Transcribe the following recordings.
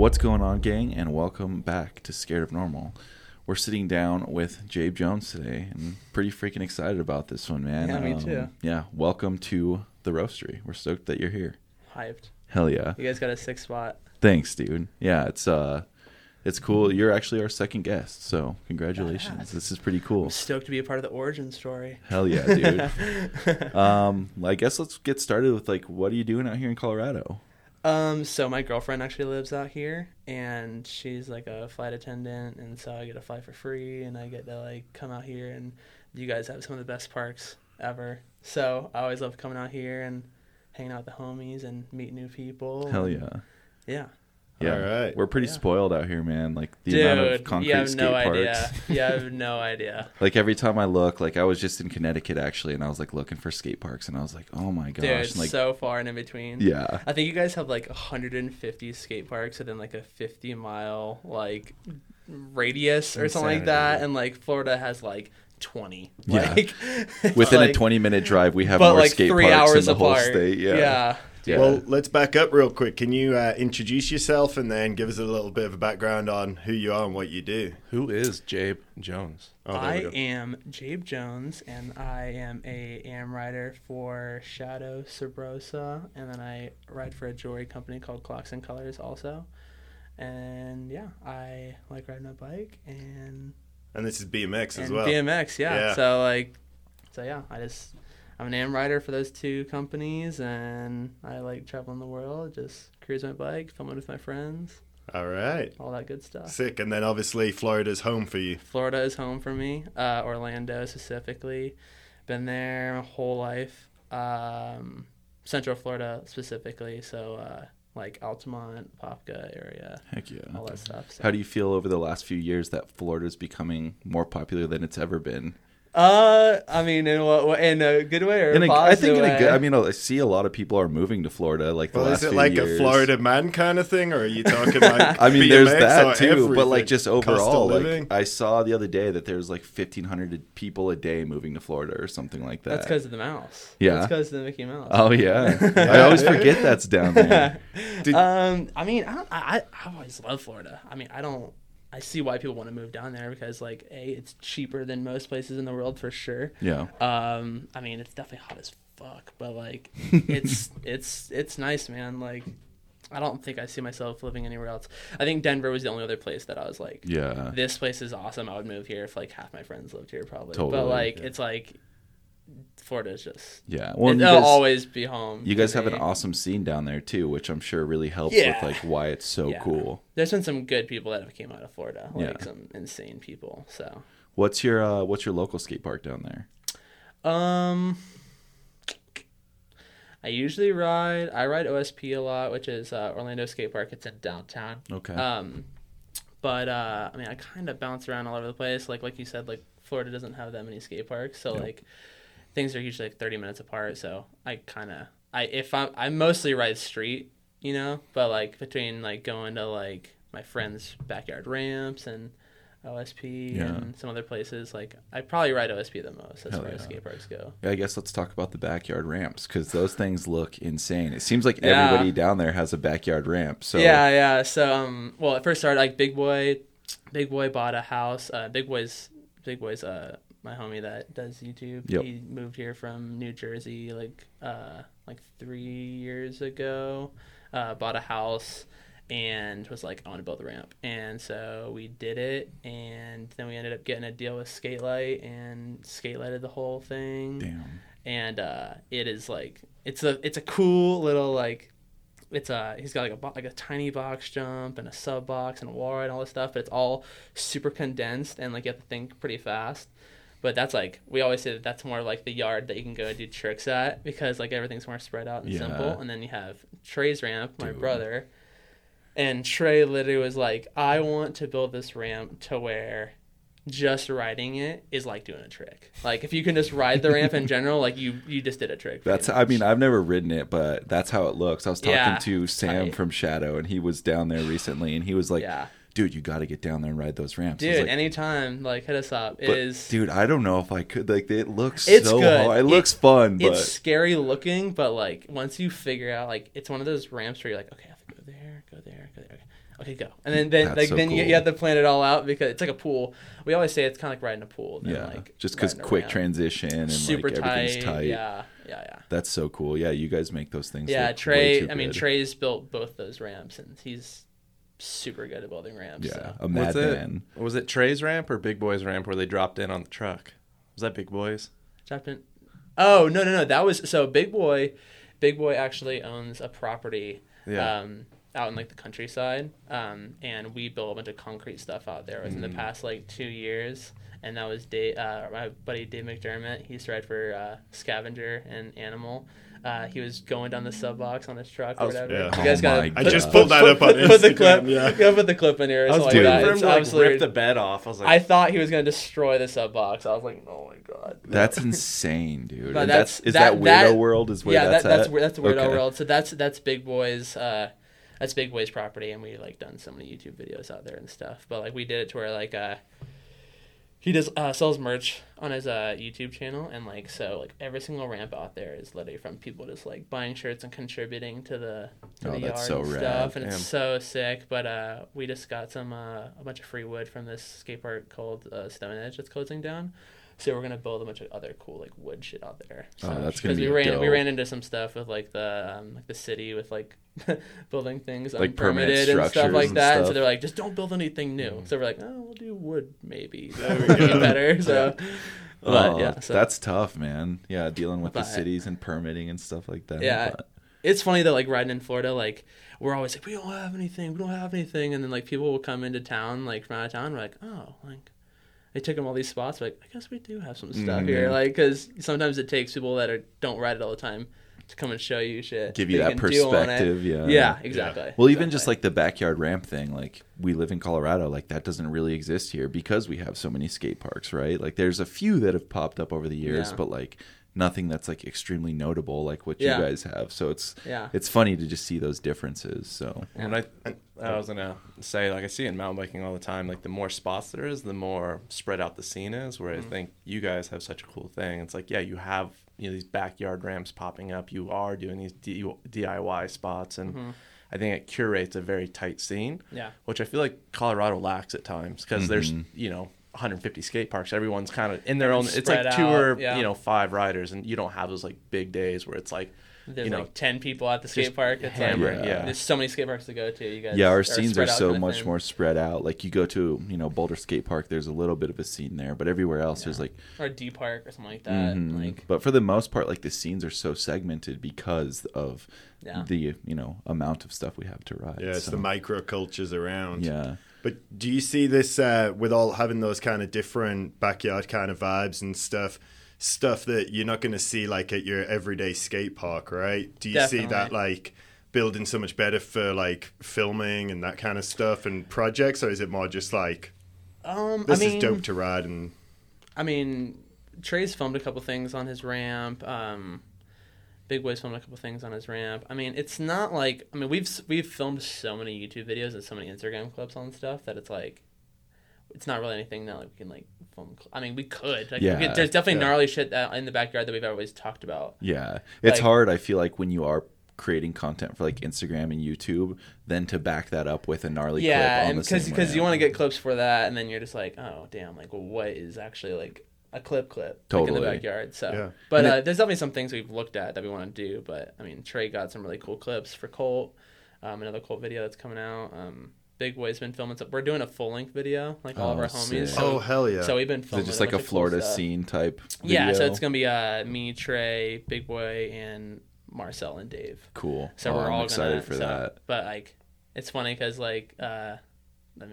What's going on, gang, and welcome back to Scared of Normal. We're sitting down with Jabe Jones today, and pretty freaking excited about this one, man. Yeah, me too. Yeah, welcome to the roastery. We're stoked that you're here. Hyped. Hell yeah. You guys got a sick spot. Thanks, dude. Yeah, it's cool. You're actually our second guest, so congratulations. Yeah. This is pretty cool. I'm stoked to be a part of the origin story. Hell yeah, dude. I guess let's get started with, what are you doing out here in Colorado? So my girlfriend actually lives out here, and she's a flight attendant, and so I get to fly for free, and I get to come out here, and you guys have some of the best parks ever. So I always love coming out here and hanging out with the homies and meet new people. Hell yeah. Yeah. Yeah. All right. We're pretty spoiled out here, man. The dude, amount of concrete skate parks. Yeah, I have no idea. Every time I look, I was just in Connecticut, actually, and I was, looking for skate parks, and I was like, oh, my gosh. Dude, it's so far and in between. Yeah. I think you guys have, 150 skate parks within, a 50-mile, radius or something like that, and, Florida has, 20. Yeah. Within a 20-minute drive, we have more skate parks in the whole state. Yeah. Yeah. Yeah. Well, let's back up real quick. Can you introduce yourself and then give us a little bit of a background on who you are and what you do? Who is Jabe Jones? Oh, I am Jabe Jones, and I am a AM rider for Shadow, Sabrosa, and then I ride for a jewelry company called Clocks and Colors also. And, yeah, I like riding my bike. And this is BMX as well. BMX, yeah. So, I'm an AM rider for those two companies, and I like traveling the world, just cruise my bike, filming with my friends. All right. All that good stuff. Sick. And then obviously Florida's home for you. Florida is home for me. Orlando specifically. Been there my whole life. Central Florida specifically. So Altamont, Popka area. Heck yeah. All that stuff. So. How do you feel over the last few years that Florida's becoming more popular than it's ever been? I mean, in what way? In a good way or a positive way? I think in a good. I mean, I see a lot of people are moving to Florida. Is it a Florida man kind of thing, or are you talking I mean, BMX there's that too, everything. But just overall, I saw the other day that there's 1,500 people a day moving to Florida or something like that. That's because of the mouse. Yeah, that's because of the Mickey Mouse. Oh yeah, I always forget that's down there. I always love Florida. I mean, I see why people want to move down there because, A, it's cheaper than most places in the world for sure. Yeah. I mean, it's definitely hot as fuck, but, it's nice, man. I don't think I see myself living anywhere else. I think Denver was the only other place that I was this place is awesome. I would move here if, half my friends lived here probably. Totally. But, Florida is just... Yeah. Well, it'll always be home. You guys have an awesome scene down there, too, which I'm sure really helps with, why it's so cool. There's been some good people that have came out of Florida, some insane people, so... What's your local skate park down there? I usually ride OSP a lot, which is Orlando Skate Park. It's in downtown. Okay. But I mean, I kind of bounce around all over the place. Like you said, Florida doesn't have that many skate parks, so, things are usually 30 minutes apart, so I mostly ride street, but between going to my friend's backyard ramps and OSP and some other places, I probably ride OSP the most as far as skate parks go. Yeah, I guess let's talk about the backyard ramps because those things look insane. It seems everybody down there has a backyard ramp. So yeah. So well, at first started Big Boy bought a house. Big Boy's my homie that does YouTube, he moved here from New Jersey 3 years ago, bought a house and was I want to build the ramp. And so we did it, and then we ended up getting a deal with Skatelite and Skatelighted the whole thing. Damn. And it is it's a cool little he's got a tiny box jump and a sub box and a wall ride and all this stuff, but it's all super condensed and you have to think pretty fast. But that's we always say that's more the yard that you can go and do tricks at because everything's more spread out and simple. And then you have Trey's ramp, my brother. And Trey literally was I want to build this ramp to where just riding it is doing a trick. If you can just ride the ramp in general, you just did a trick. That's, I mean, I've never ridden it, but that's how it looks. I was talking to Sam from Shadow, and he was down there recently, and he was dude, you got to get down there and ride those ramps. Dude, anytime, hit us up. Dude, I don't know if I could. It looks so hard. It looks fun. It's scary looking, but once you figure out, it's one of those ramps where you're okay, I have to move there, go there, go there. Okay, go. And then you have to plan it all out because it's like a pool. We always say it's kind of like riding a pool. Yeah, like just because quick around. Transition and super like everything's tight. Yeah. That's so cool. Yeah, you guys make those things. Yeah, Trey's built both those ramps, and he's super good at building ramps. Yeah, so. A madman. Was it Trey's ramp or Big Boy's ramp where they dropped in on the truck? Was that Big Boy's? Dropped in. Oh no! That was so Big Boy. Big Boy actually owns a property out in like the countryside, and we built a bunch of concrete stuff out there within the past like 2 years. And that was Dave, my buddy Dave McDermott. He used to ride for Scavenger and Animal. He was going down the sub box on his truck or whatever. Yeah. You guys I just pulled that up on Instagram. Put the clip in here. I was waiting for him to rip the bed off. I thought he was going to destroy the sub box. I was like, oh my God. That's insane, dude. No, that's that weirdo world is where that's at? Yeah, that's weirdo world. So that's Big Boy's property, and we like done so many YouTube videos out there and stuff. But like we did it to where like he does sells merch on his YouTube channel, and like so like every single ramp out there is literally from people just like buying shirts and contributing to the yard so and stuff, and it's so sick. But we just got some a bunch of free wood from this skate park called Stone Edge that's closing down, so we're gonna build a bunch of other cool like wood shit out there. So, that's gonna be dope. Because we ran into some stuff with like the city with like building things like unpermitted and stuff like that. And so they're like, just don't build anything new. So we're like, oh, we'll do wood maybe. So we're gonna be better. So, but that's tough, man. Yeah, dealing with the cities and permitting and stuff like that. Yeah, it's funny though. Like riding in Florida, like we're always like, we don't have anything, and then like people will come into town, like from out of town, we're like, oh, like. They took them all these spots, but like, I guess we do have some stuff here. Like, because sometimes it takes people that don't ride it all the time to come and show you shit. Give you that perspective, yeah. Yeah, exactly. Yeah. Well, even just like the backyard ramp thing, like we live in Colorado, like that doesn't really exist here because we have so many skate parks, right? Like there's a few that have popped up over the years, but like nothing that's like extremely notable like what you guys have. So it's funny to just see those differences. So and I was gonna say, like I see in mountain biking all the time, like the more spots there is, the more spread out the scene is, where I think you guys have such a cool thing. It's like, yeah, you have, you know, these backyard ramps popping up, you are doing these DIY spots, and I think it curates a very tight scene, which I feel like Colorado lacks at times, because there's, you know, 150 skate parks, everyone's kind of in their own, it's like two out, or you know, five riders, and you don't have those like big days where it's like there's, you know, like 10 people at the skate park. It's like, there's so many skate parks to go to. You guys, our scenes are so much more spread out. Like you go to, you know, Boulder Skate Park, there's a little bit of a scene there, but everywhere else there's like, or D Park or something like that. Like, but for the most part, like the scenes are so segmented because of the, you know, amount of stuff we have to ride. Yeah, it's the micro cultures around. Yeah. But do you see this with all having those kind of different backyard kind of vibes and stuff that you're not going to see like at your everyday skate park, right? Do you see that like building so much better for like filming and that kind of stuff and projects, or is it more just like this is dope to ride? And I mean, Trey's filmed a couple things on his ramp. Big Boy's filmed a couple things on his ramp. I mean, it's not like... I mean, we've filmed so many YouTube videos and so many Instagram clips on stuff that it's like... It's not really anything that like we can like film. I mean, we could. Like, there's definitely gnarly shit that, in the backyard that we've always talked about. Yeah. It's like, hard, I feel like, when you are creating content for like Instagram and YouTube, then to back that up with a gnarly clip on the same ramp. Yeah, because you want to get clips for that, and then you're just like, oh, damn, like, well, what is actually like... A clip totally. Like in the backyard. So, but there's definitely some things we've looked at that we want to do. But I mean, Trey got some really cool clips for Colt. Another Colt video that's coming out. Big Boy's been filming stuff. We're doing a full length video, like all of our homies. So, hell yeah! So we've been filming. Is it just like a Florida cool scene type video? Yeah, so it's gonna be me, Trey, Big Boy, and Marcel and Dave. Cool. So we're all excited for that. But like, it's funny because like.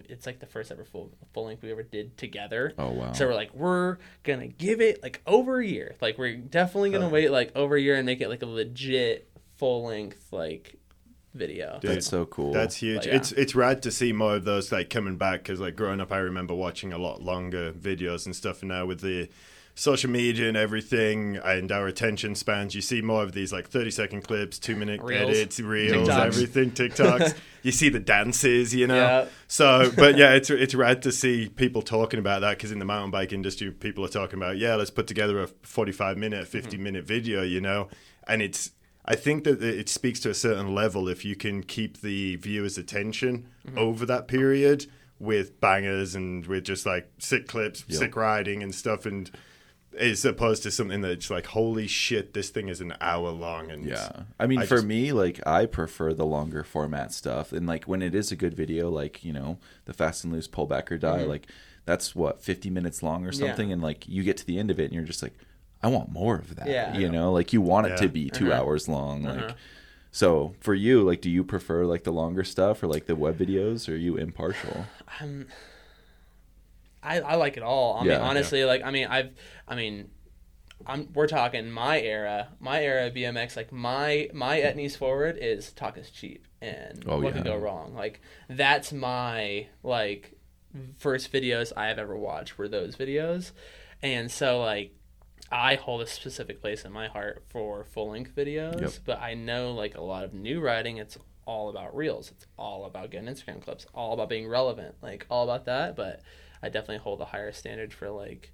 It's like the first ever full length we ever did together. Oh wow! So we're like, we're gonna give it like over a year. Like we're definitely gonna wait like over a year and make it like a legit full length like video. Dude, that's so cool. That's huge. But, it's rad to see more of those like coming back, because like growing up I remember watching a lot longer videos and stuff, and now with the social media and everything and our attention spans, you see more of these like 30-second clips, 2-minute edits, reels, TikToks. Everything, TikToks. You see the dances, you know. Yeah. So, but yeah, it's rad to see people talking about that, because in the mountain bike industry, people are talking about, let's put together a 45-minute, 50-minute video, you know. And it's I think that it speaks to a certain level if you can keep the viewers' attention over that period with bangers and with just like sick clips, sick riding and stuff, and as opposed to something that's like, holy shit, this thing is an hour long. And I mean, for me, like, I prefer the longer format stuff. And like, when it is a good video, like, you know, the Fast and Loose, Pull Back or Die, like, that's what, 50 minutes long or something. Yeah. And like, you get to the end of it and you're just like, I want more of that. Yeah. You know, like, you want it to be 2 hours long. Like, so for you, like, do you prefer like the longer stuff or like the web videos, or are you impartial? I like it all. I mean, honestly, like, we're talking my era of BMX, like my Etnies forward is Talk is Cheap and what can go wrong. Like, that's my, like, first videos I have ever watched were those videos. And so, like, I hold a specific place in my heart for full-length videos, but I know, like, a lot of new riding, it's all about reels. It's all about getting Instagram clips, all about being relevant, like, all about that. But I definitely hold a higher standard for, like,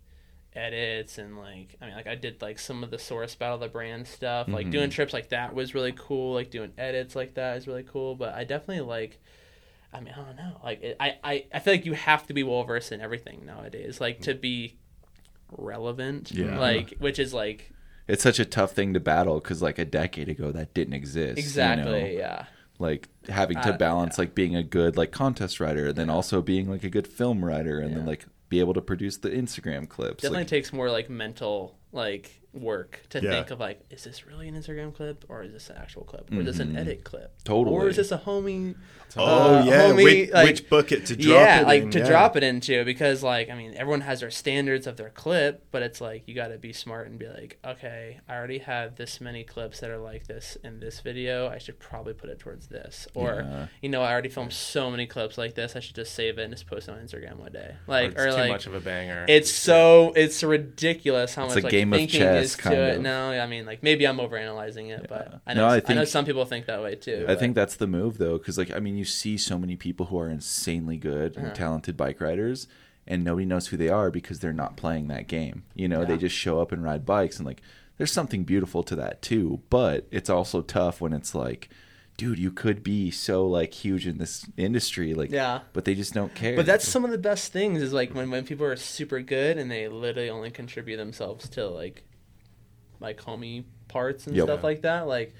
edits and, like, I mean, like, I did, like, some of the Source Battle of the Brand stuff. Like, doing trips like that was really cool. Like, doing edits like that is really cool. But I definitely, like, I mean, I don't know. Like, I feel like you have to be well-versed in everything nowadays, like, to be relevant, like, which is, like, it's such a tough thing to battle because, like, a decade ago that didn't exist. Exactly, you know? Like, having to balance like being a good, like, contest writer and then also being like a good film writer and then, like, be able to produce the Instagram clips. Definitely, like, takes more, like, mental, like, work to think of, like, is this really an Instagram clip or is this an actual clip or is this an edit clip? Totally. Or is this a homie? Homie, which bucket to drop it in? Like, to drop it into, because, like, I mean, everyone has their standards of their clip, but it's like, you got to be smart and be like, okay, I already have this many clips that are like this in this video. I should probably put it towards this. Or, you know, I already filmed so many clips like this. I should just save it and just post it on Instagram one day. Like, or it's too, like, much of a banger. It's ridiculous how it's much, like, game thinking of chess. Kind of. No, I mean, like, maybe I'm overanalyzing it, but I know some people think that way too. I think that's the move, though, because, like, I mean, you see so many people who are insanely good and talented bike riders, and nobody knows who they are because they're not playing that game. You know, they just show up and ride bikes, and, like, there's something beautiful to that too. But it's also tough when it's like, dude, you could be so, like, huge in this industry, like, but they just don't care. But that's some of the best things is, like, when people are super good and they literally only contribute themselves to, like homie parts and stuff like that. Like,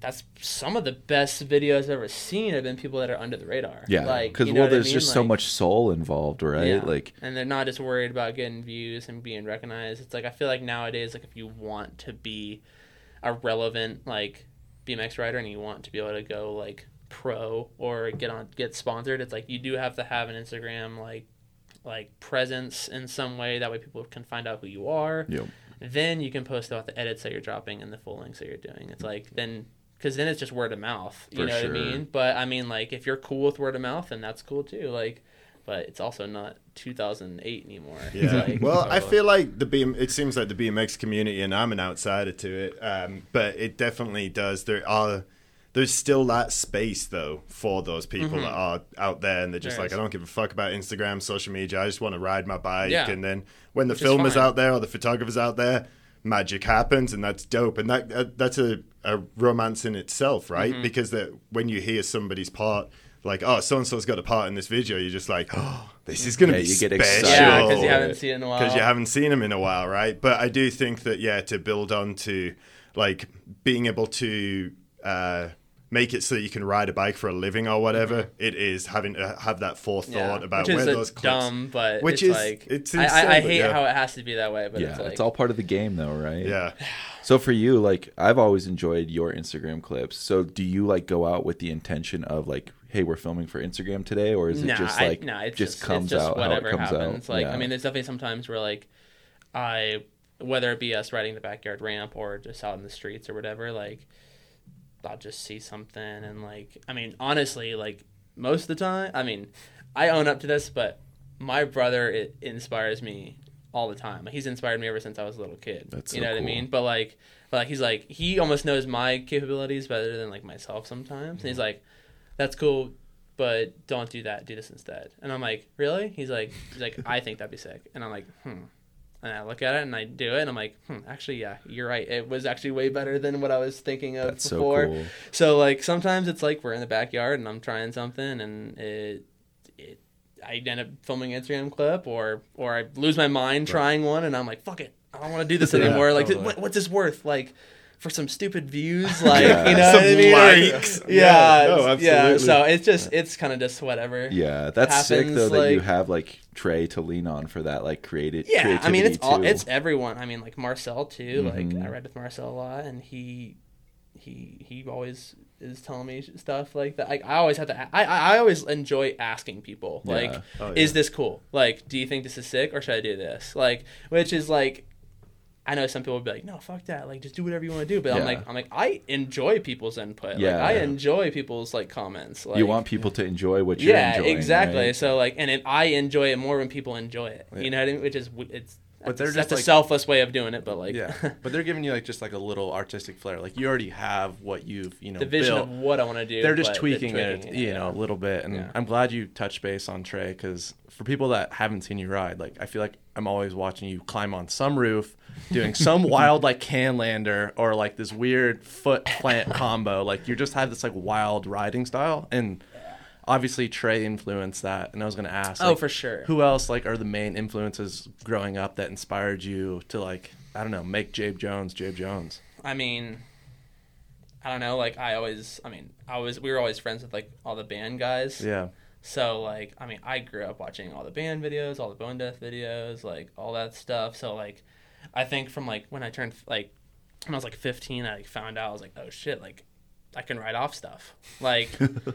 that's some of the best videos I've ever seen have been people that are under the radar. Yeah, like, because, you know, there's just, like, so much soul involved, right? Yeah. Like, and they're not just worried about getting views and being recognized. It's like, I feel like nowadays, like, if you want to be a relevant, like, BMX rider and you want to be able to go, like, pro or get sponsored, it's like you do have to have an Instagram like presence in some way. That way people can find out who you are. Yep. Then you can post about the edits that you're dropping and the full lengths that you're doing. It's like, then, because then it's just word of mouth. You know what I mean? But I mean, like, if you're cool with word of mouth, then that's cool too. Like, but it's also not 2008 anymore. Yeah. Like, well, I feel like it seems like the BMX community, and I'm an outsider to it, but it definitely does. There's still that space, though, for those people that are out there, and they're just I don't give a fuck about Instagram, social media. I just want to ride my bike. Yeah. And then when the filmer's out there or the photographer's out there, magic happens, and that's dope. And that's a romance in itself, right? Because when you hear somebody's part, like, oh, so-and-so's got a part in this video, you're just like, oh, this is going to be special. Yeah, because you haven't seen it in a while. Because you haven't seen them in a while, right? But I do think that, to build on to, like, being able to make it so that you can ride a bike for a living or whatever. It is having to have that forethought about where those clips. Dumb, but which is like, it's insane, I hate how it has to be that way. But it's like, it's all part of the game, though, right? Yeah. So for you, like, I've always enjoyed your Instagram clips. So do you, like, go out with the intention of, like, hey, we're filming for Instagram today, or is it just like it just comes out whatever how it comes happens? Out? Like, I mean, there's definitely sometimes where, like, whether it be us riding the backyard ramp or just out in the streets or whatever, like, I'll just see something and, like, I mean, honestly, like, most of the time, I mean, I own up to this, but my brother, it inspires me all the time. He's inspired me ever since I was a little kid. That's you know what I mean? But, like, he's like, he almost knows my capabilities better than, like, myself sometimes. And he's like, that's cool, but don't do that. Do this instead. And I'm like, really? He's like, I think that'd be sick. And I'm like, And I look at it and I do it and I'm like, actually, yeah, you're right. It was actually way better than what I was thinking of That's before. So cool. So like sometimes it's like we're in the backyard and I'm trying something and I end up filming an Instagram clip or I lose my mind trying one and I'm like, fuck it, I don't want to do this anymore. Yeah, like totally. what's this worth? Like for some stupid views, like you know some what I mean? Likes. Yeah, no, absolutely. Yeah. So it's just it's kind of just whatever. Yeah, that's happens, sick though that you have like Trey to lean on for that like creative. Yeah, I mean it's everyone. I mean like Marcel too. Mm-hmm. Like I ride with Marcel a lot, and he always is telling me stuff like that. Like I always have to. I always enjoy asking people like, is this cool? Like, do you think this is sick, or should I do this? Like, which is like. I know some people would be like, no, fuck that. Like, just do whatever you want to do. But I'm like, I enjoy people's input. Yeah, like, I enjoy people's like comments. Like, you want people to enjoy what you're enjoying. Yeah, exactly. Right? So like, and I enjoy it more when people enjoy it. Yeah. You know what I mean? Which is that's like, a selfless way of doing it. But like, but they're giving you like just like a little artistic flair. Like you already have what you've the vision built. Of what I want to do. They're just tweaking it, a little bit. And I'm glad you touched base on Trey because for people that haven't seen you ride, like I feel like I'm always watching you climb on some roof, doing some wild like can lander or like this weird foot plant combo. Like you just have this like wild riding style, and obviously Trey influenced that. And I was gonna ask, like, for sure, who else like are the main influences growing up that inspired you to like I don't know make Jabe Jones? I mean, I don't know. Like we were always friends with like all the band guys. Yeah. So, like, I mean, I grew up watching all the band videos, all the Bone Death videos, like, all that stuff. So, like, I think from, like, when I was, like, 15, I found out, I was like, oh, shit, like, I can ride off stuff. Like,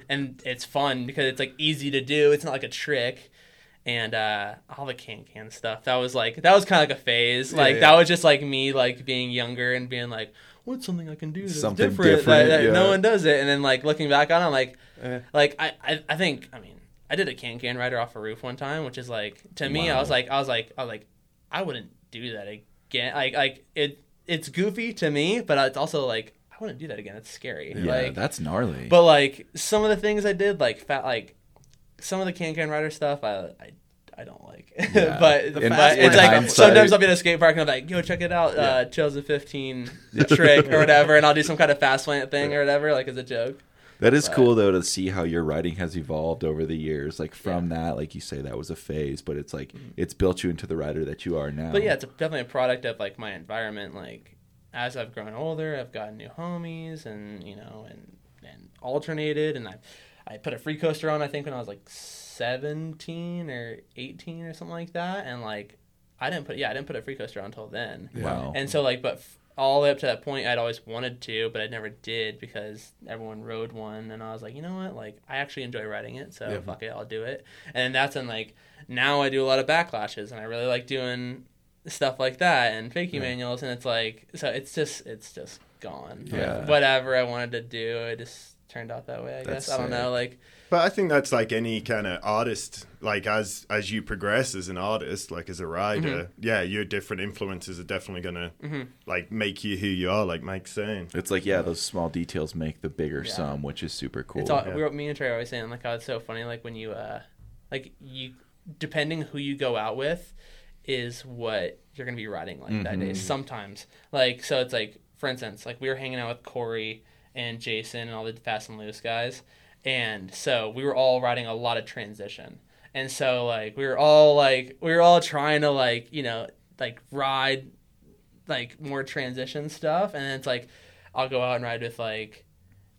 and it's fun because it's, like, easy to do. It's not, like, a trick. And all the can stuff, that was kind of like a phase. Like, that was just, like, me, like, being younger and being, like, what's something I can do that's different? That no one does it. And then, like, looking back on it, I'm like, I think, I mean, I did a can rider off a roof one time, which is like to me, wow. I was like, I wouldn't do that again. Like it's goofy to me, but it's also like I wouldn't do that again. It's scary. Yeah, like, that's gnarly. But like some of the things I did, like some of the can rider stuff, I don't like. Yeah. but it's like sometimes I'll be at a skate park and I'm like, yo, check it out, 2015 trick or whatever, and I'll do some kind of fast plant thing or whatever, like as a joke. That is cool, though, to see how your riding has evolved over the years. Like, from that, like you say, that was a phase, but it's like, it's built you into the rider that you are now. But yeah, it's definitely a product of, like, my environment. Like, as I've grown older, I've gotten new homies and, you know, and alternated. And I put a free coaster on, I think, when I was, like, 17 or 18 or something like that. And, like, I didn't put a free coaster on until then. Yeah. Wow. And so, like, but... all the way up to that point, I'd always wanted to, but I never did because everyone rode one, and I was like, you know what? Like, I actually enjoy riding it, so fuck it, I'll do it. And that's when, like, now I do a lot of backlashes, and I really like doing stuff like that and fakie manuals, and it's like, so it's just gone. Yeah. Like, whatever I wanted to do, it just turned out that way, I guess. I don't know, like... But I think that's like any kind of artist, like as you progress as an artist, like as a rider, your different influences are definitely going to like make you who you are, like Mike's saying. It's like, those small details make the bigger sum, which is super cool. It's all, me and Trey are always saying, like, oh, it's so funny, like when you, depending who you go out with is what you're going to be riding like that day sometimes. Like, so it's like, for instance, like we were hanging out with Corey and Jason and all the Fast and Loose guys. And so we were all riding a lot of transition. And so like we were all trying to like, you know, like ride like more transition stuff. And then it's like I'll go out and ride with like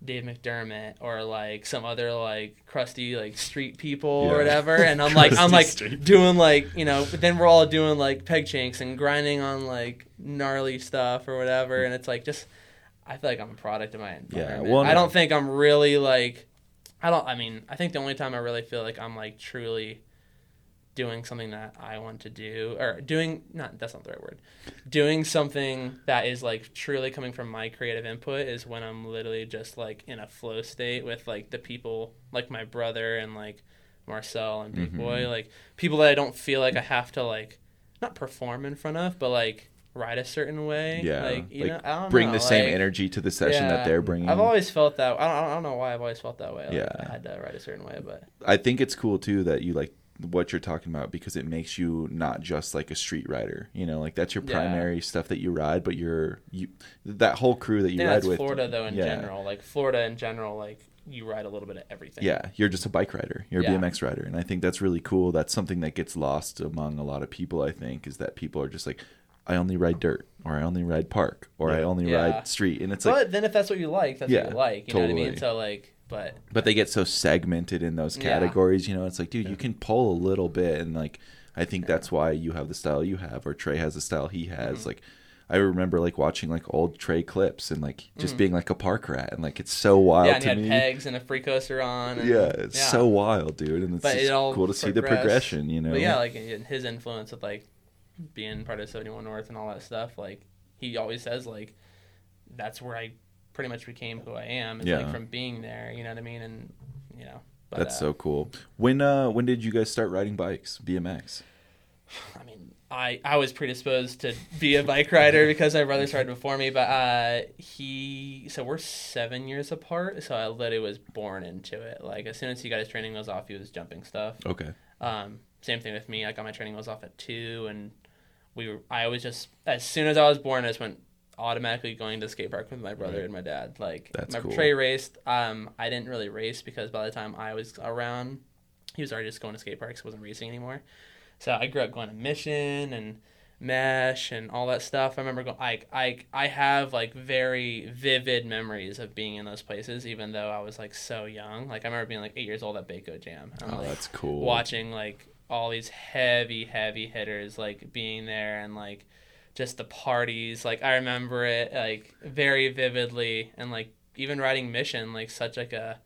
Dave McDermott or like some other like crusty like street people or whatever. And I'm like doing like, you know, but then we're all doing like peg chinks and grinding on like gnarly stuff or whatever. And it's like just I feel like I'm a product of my environment. Well, I don't think I'm really like I think the only time I really feel like I'm, like, truly doing something that I want to do, or that's not the right word, doing something that is, like, truly coming from my creative input is when I'm literally just, like, in a flow state with, like, the people, like, my brother and, like, Marcel and Big Boy, like, people that I don't feel like I have to, like, not perform in front of, but, like, ride a certain way, like you know, I don't bring know, the like, same energy to the session that they're bringing. I've always felt that. I don't know why I've always felt that way. Like, I had to ride a certain way, but I think it's cool too that you like what you're talking about, because it makes you not just like a street rider, you know, like that's your primary stuff that you ride, but you that whole crew that you ride with. Florida though, in general, like you ride a little bit of everything. Yeah, you're just a bike rider. You're a BMX rider, and I think that's really cool. That's something that gets lost among a lot of people, I think, is that people are just like, I only ride dirt, or I only ride park, or I only ride street, and it's like. But then if that's what you like, that's what you like. You know what I mean? So like, but they get so segmented in those categories. You know, it's like, dude, you can pull a little bit, and like, I think that's why you have the style you have, or Trey has the style he has, like. I remember like watching like old Trey clips and like just being like a park rat, and like it's so wild to me. Yeah, and he had pegs and a free coaster on. And, it's so wild, dude, and it's cool to see the progression, you know. But yeah, like his influence with like being part of 71 North and all that stuff, like he always says like that's where I pretty much became who I am. It's like from being there, you know what I mean? And you know, but, that's so cool. When did you guys start riding bikes, BMX? I mean, I was predisposed to be a bike rider because my brother started before me, but so we're 7 years apart, so I literally was born into it. Like, as soon as he got his training wheels off, he was jumping stuff. Okay. Same thing with me. I got my training wheels off at 2, and I was just, as soon as I was born, I just went automatically going to the skate park with my brother and my dad. Like, That's cool. Trey raced. I didn't really race because by the time I was around, he was already just going to skate parks, wasn't racing anymore. So I grew up going to Mission and Mesh and all that stuff. I remember going. I have like very vivid memories of being in those places, even though I was like so young. Like I remember being like 8 years old at Baco Jam. Oh, like, that's cool. Watching like all these heavy hitters like being there and like just the parties. Like I remember it like very vividly, and like even riding Mission, like such like a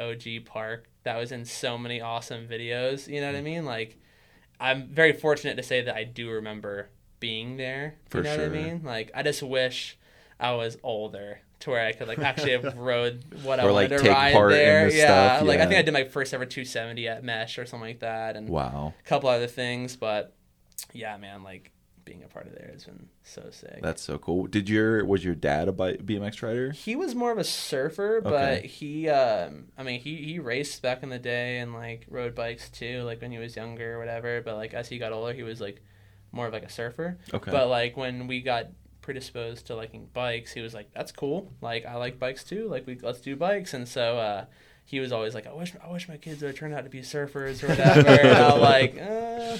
OG park that was in so many awesome videos. You know what I mean? Like. I'm very fortunate to say that I do remember being there. You know what I mean? Like, I just wish I was older to where I could, like, actually have rode what I wanted to ride there. Yeah, like, I think I did my first ever 270 at Mesh or something like that. And a couple other things. But, yeah, man, like, being a part of there has been so sick. That's so cool. Was your dad a BMX rider? He was more of a surfer, but he raced back in the day and like rode bikes too, like when he was younger or whatever, but like as he got older he was like more of like a surfer. Okay. But like when we got predisposed to liking bikes, he was like, that's cool, like I like bikes too, like let's do bikes. And so he was always like, I wish my kids would have turned out to be surfers or whatever. And I'm like, I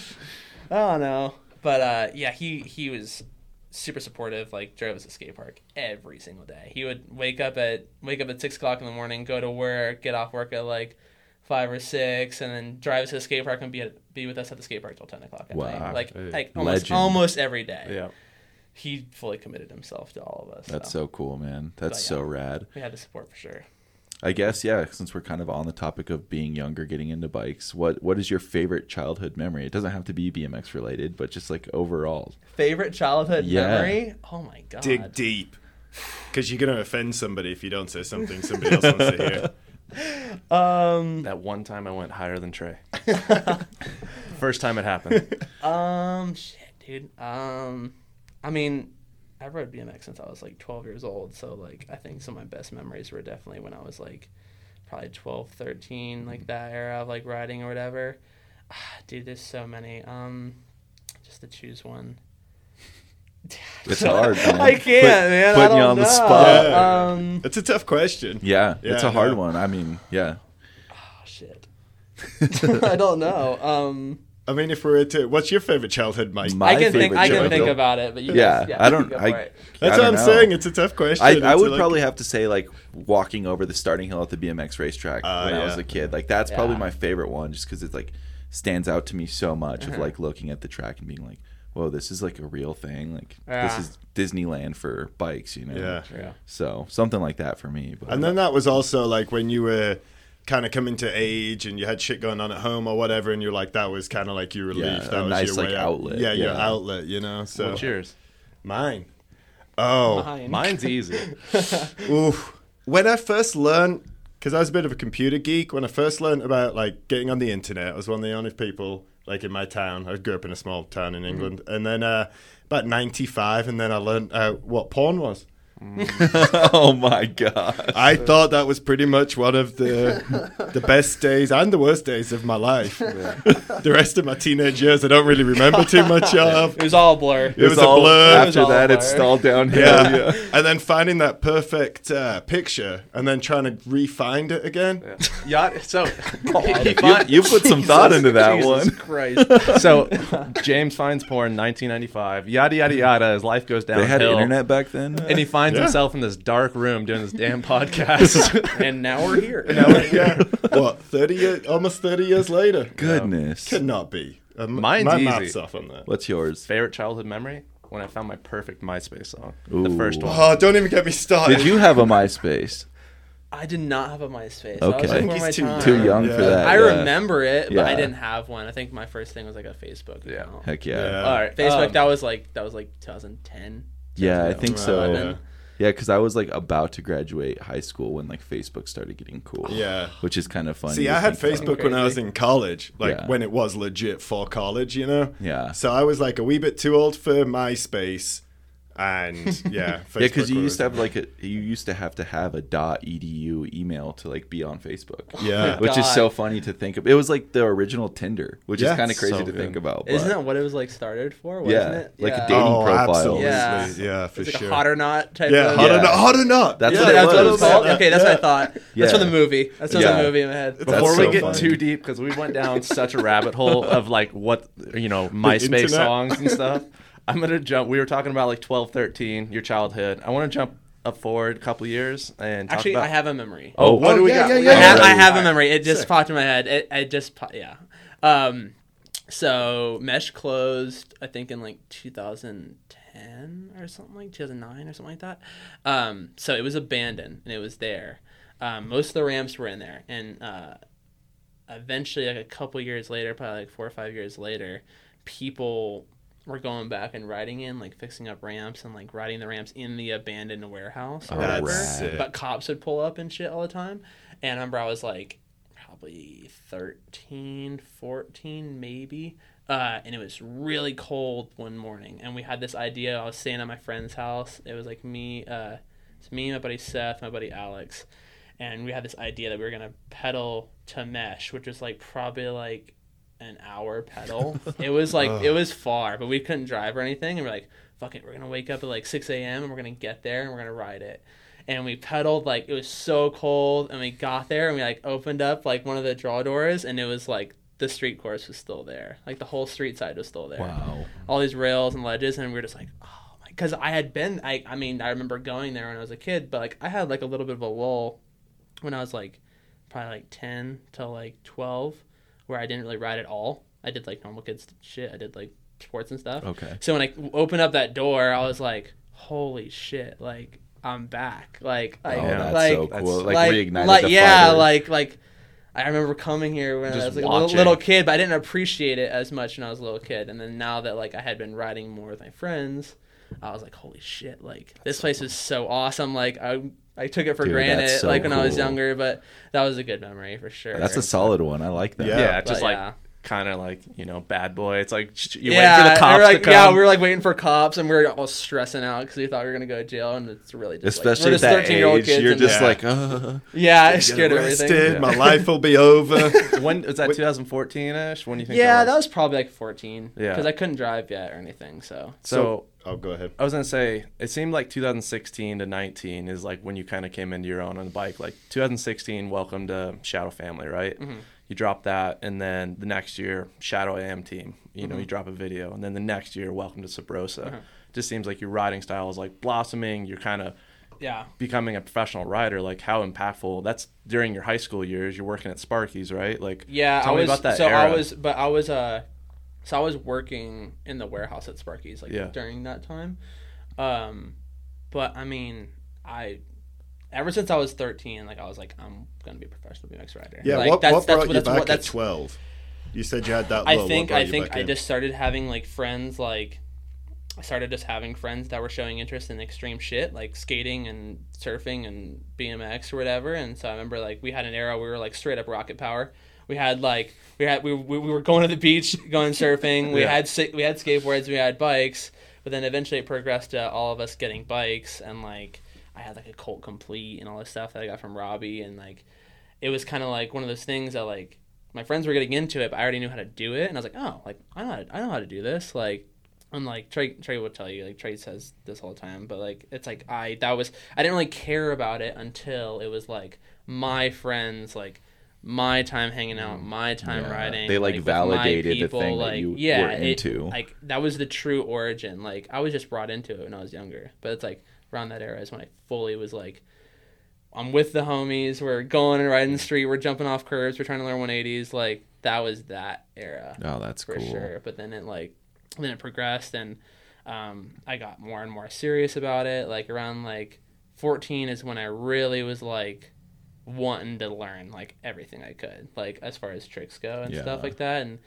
don't know. But, he was super supportive, like, drove us to skate park every single day. He would wake up at 6 o'clock in the morning, go to work, get off work at, like, 5 or 6, and then drive us to the skate park and be with us at the skate park till 10 o'clock at night. Like almost every day. Yeah. He fully committed himself to all of us. That's so cool, man. That's so rad. We had the support for sure. I guess, yeah, since we're kind of on the topic of being younger, getting into bikes, what is your favorite childhood memory? It doesn't have to be BMX related, but just like overall. Favorite childhood memory? Oh my God. Dig deep. Because you're going to offend somebody if you don't say something somebody else wants to hear. That one time I went higher than Trey. First time it happened. Shit, dude. I mean... I've rode BMX since I was, like, 12 years old, so, like, I think some of my best memories were definitely when I was, like, probably 12, 13, like, that era of, like, riding or whatever. Dude, there's so many. Just to choose one. It's hard, man. I can't, man. Putting you on the spot. Yeah. It's a tough question. Yeah, it's a hard one. I mean, yeah. Oh, shit. I don't know. I mean, if we're to, what's your favorite childhood, Mike? I can think about it, but you guys, I don't. That's what I'm saying. It's a tough question. I would probably have to say like walking over the starting hill at the BMX racetrack when I was a kid. Like that's probably my favorite one, just because it like stands out to me so much. Of like looking at the track and being like, "Whoa, this is like a real thing. Like this is Disneyland for bikes," you know? Yeah. So something like that for me. But, and then that was also like when you were kind of coming to age and you had shit going on at home or whatever, and you're like, that was kind of like your relief. That was nice, your way outlet. Your outlet, you know? So. Well, cheers. Mine. Oh. Mine's easy. Oof. When I first learned, because I was a bit of a computer geek, when I first learned about, like, getting on the internet, I was one of the only people, like, in my town. I grew up in a small town in England. And then about 95, and then I learned what porn was. Oh my god! I thought that was pretty much one of the best days and the worst days of my life. Yeah. The rest of my teenage years I don't really remember too much of. It was all blur. It was all a blur. After that it's all downhill. Yeah. And then finding that perfect picture and then trying to re-find it again. Yeah. So you put some thought into that. Jesus Christ. So James finds porn 1995, yada yada yada, as life goes downhill. They had internet back then? And he finds himself in this dark room doing this damn podcast. And now we're here. Now we're here. What, 30 years, almost 30 years later? Goodness. Could not be. Mine's easy. Math's off on that. What's yours? Favorite childhood memory? When I found my perfect MySpace song. Ooh. The first one. Oh, don't even get me started. Did you have a MySpace? I did not have a MySpace. Okay. I think he's too young for that. I remember it, but I didn't have one. I think my first thing was like a Facebook. Yeah. Heck yeah. All right. Facebook, that was like 2010. Yeah, I think so. Yeah, because I was like about to graduate high school when like Facebook started getting cool. Yeah, which is kind of funny. See, I had Facebook when I was in college, like when it was legit for college, you know. Yeah. So I was like a wee bit too old for MySpace, and Facebook because you used to have like you used to have a .edu email to like be on Facebook. Yeah, which is so funny to think of. It was like the original Tinder, which is kind of crazy to think about. But... Isn't that what it was like started for? Wasn't it? Like a dating profile. Absolutely. Yeah, for sure. Like a hot or not type. Yeah, hot or not. That's what it was called. Okay, that's what I thought. That's from the movie. That's from the movie in my head. Before we get too deep, because we went down such a rabbit hole of like what MySpace songs and stuff. I'm going to jump. We were talking about like 12, 13, your childhood. I want to jump up forward a couple years and talk about... I have a memory. Oh, what do we got? Yeah. I have a memory. It just popped in my head. It just so Mesh closed, I think, in like 2010 or something, like 2009 or something like that. So it was abandoned and it was there. Most of the ramps were in there. And eventually, like a couple years later, probably like 4 or 5 years later, people... We're going back and riding in, like fixing up ramps and like riding the ramps in the abandoned warehouse. Or whatever. That's sick. But cops would pull up and shit all the time. And I remember I was like probably 13, 14 maybe. And it was really cold one morning. And we had this idea. I was staying at my friend's house. It was like me, my buddy Seth, my buddy Alex. And we had this idea that we were going to pedal to Mesh, which was like probably like an hour pedal. It was like it was far, but we couldn't drive or anything, and we're like, fuck it, we're gonna wake up at like 6 a.m and we're gonna get there and we're gonna ride it. And we pedaled, like it was so cold, and we got there and we like opened up like one of the draw doors, and it was like the street course was still there, like the whole street side was still there. Wow. All these rails and ledges, and we were just like, oh my, because I had been I mean I remember going there when I was a kid, but like I had like a little bit of a lull when I was like probably like 10 to like 12 where I didn't really ride at all. I did like normal kids shit. I did like sports and stuff. Okay. So when I opened up that door, I was like, "Holy shit! Like I'm back! Like that's so cool! Like reignited the fire. Like I remember coming here when I was like a little kid, but I didn't appreciate it as much when I was a little kid. And then now that like I had been riding more with my friends, I was like, "Holy shit! Like this place is so awesome! Like I took it for granted, so like when I was younger, but that was a good memory for sure. That's a solid one. I like that. Yeah, kind of like, bad boy. It's like you wait for the cops to come. Yeah, we were like waiting for cops, and we were all stressing out because we thought we were going to go to jail, and it's really just especially like, we're just 13-year-old kids. You're just like, I scared everything. My life will be over. When was that, 2014-ish? When do you think that was? Yeah, that was probably like 14 because I couldn't drive yet or anything, so oh, go ahead. I was going to say, it seemed like 2016 to 19 is like when you kind of came into your own on the bike. Like 2016, welcome to Shadow Family, right? Mm-hmm. You drop that, and then the next year, Shadow AM team. You drop a video. And then the next year, welcome to Sabrosa. Mm-hmm. Just seems like your riding style is like blossoming. You're kind of becoming a professional rider. Like how impactful. That's during your high school years. You're working at Sparky's, right? Like tell me about that era. So I was working in the warehouse at Sparky's during that time. But I mean, ever since I was 13, like I was like, I'm going to be a professional BMX rider. Yeah, like, what brought you back at 12? You said you had that low. I think I just started having like friends, like I started just having friends that were showing interest in extreme shit, like skating and surfing and BMX or whatever. And so I remember like we had an era where we were like straight up rocket power. We were going to the beach, going surfing. We had skateboards, we had bikes, but then eventually it progressed to all of us getting bikes and like I had like a Colt Complete and all this stuff that I got from Robbie, and like it was kind of like one of those things that like my friends were getting into it, but I already knew how to do it, and I was like, oh, like I know how to do this. Like, I'm like Trey will tell you, like Trey says this all the time, but like it's like I didn't really care about it until it was like my friends, like my time hanging out, my time riding. They like validated people, the thing like, that you were into. Like that was the true origin. Like I was just brought into it when I was younger, but it's like around that era is when I fully was like, I'm with the homies. We're going and riding the street. We're jumping off curves. We're trying to learn 180s. Like that was that era. Oh, that's cool. For sure. But then it progressed, and I got more and more serious about it. Like around like 14 is when I really was like wanting to learn like everything I could, like as far as tricks go and stuff like that. And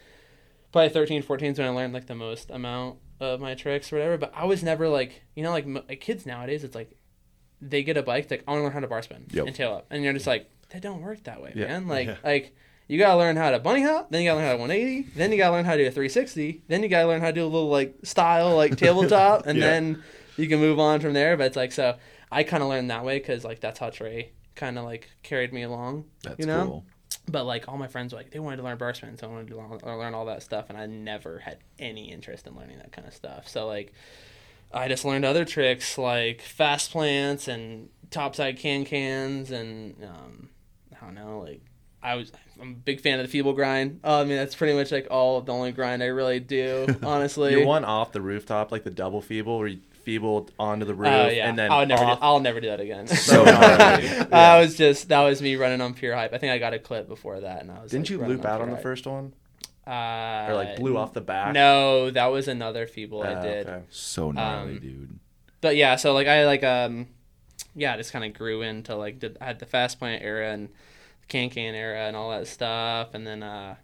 probably 13, 14 is when I learned like the most amount of my tricks or whatever. But I was never like, you know, like kids nowadays, it's like they get a bike, like I want to learn how to bar spin and tail up, and you're just like, that don't work that way, man. Like you gotta learn how to bunny hop, then you gotta learn how to 180, then you gotta learn how to do a 360, then you gotta learn how to do a little like style like tabletop, and then you can move on from there. But it's like, so I kind of learned that way because like that's how Trey kind of like carried me along. That's you know? Cool. But like all my friends were like, they wanted to learn bar spin, so I wanted to learn all that stuff, and I never had any interest in learning that kind of stuff. So like I just learned other tricks like fast plants and topside cans, and I don't know, like I'm a big fan of the feeble grind. I mean, that's pretty much like all the only grind I really do, honestly. You're one off the rooftop, like the double feeble, where you feebled onto the roof, and then I'll never do that again. So I was just, that was me running on pure hype. I think I got a clip before that, and I was. Didn't like, you loop out on the first one? Or like blew off the back? No, that was another feeble I did. Okay. So gnarly, dude. But yeah, so like I like I just kind of grew into like I had the fast plant era and can era and all that stuff, and then I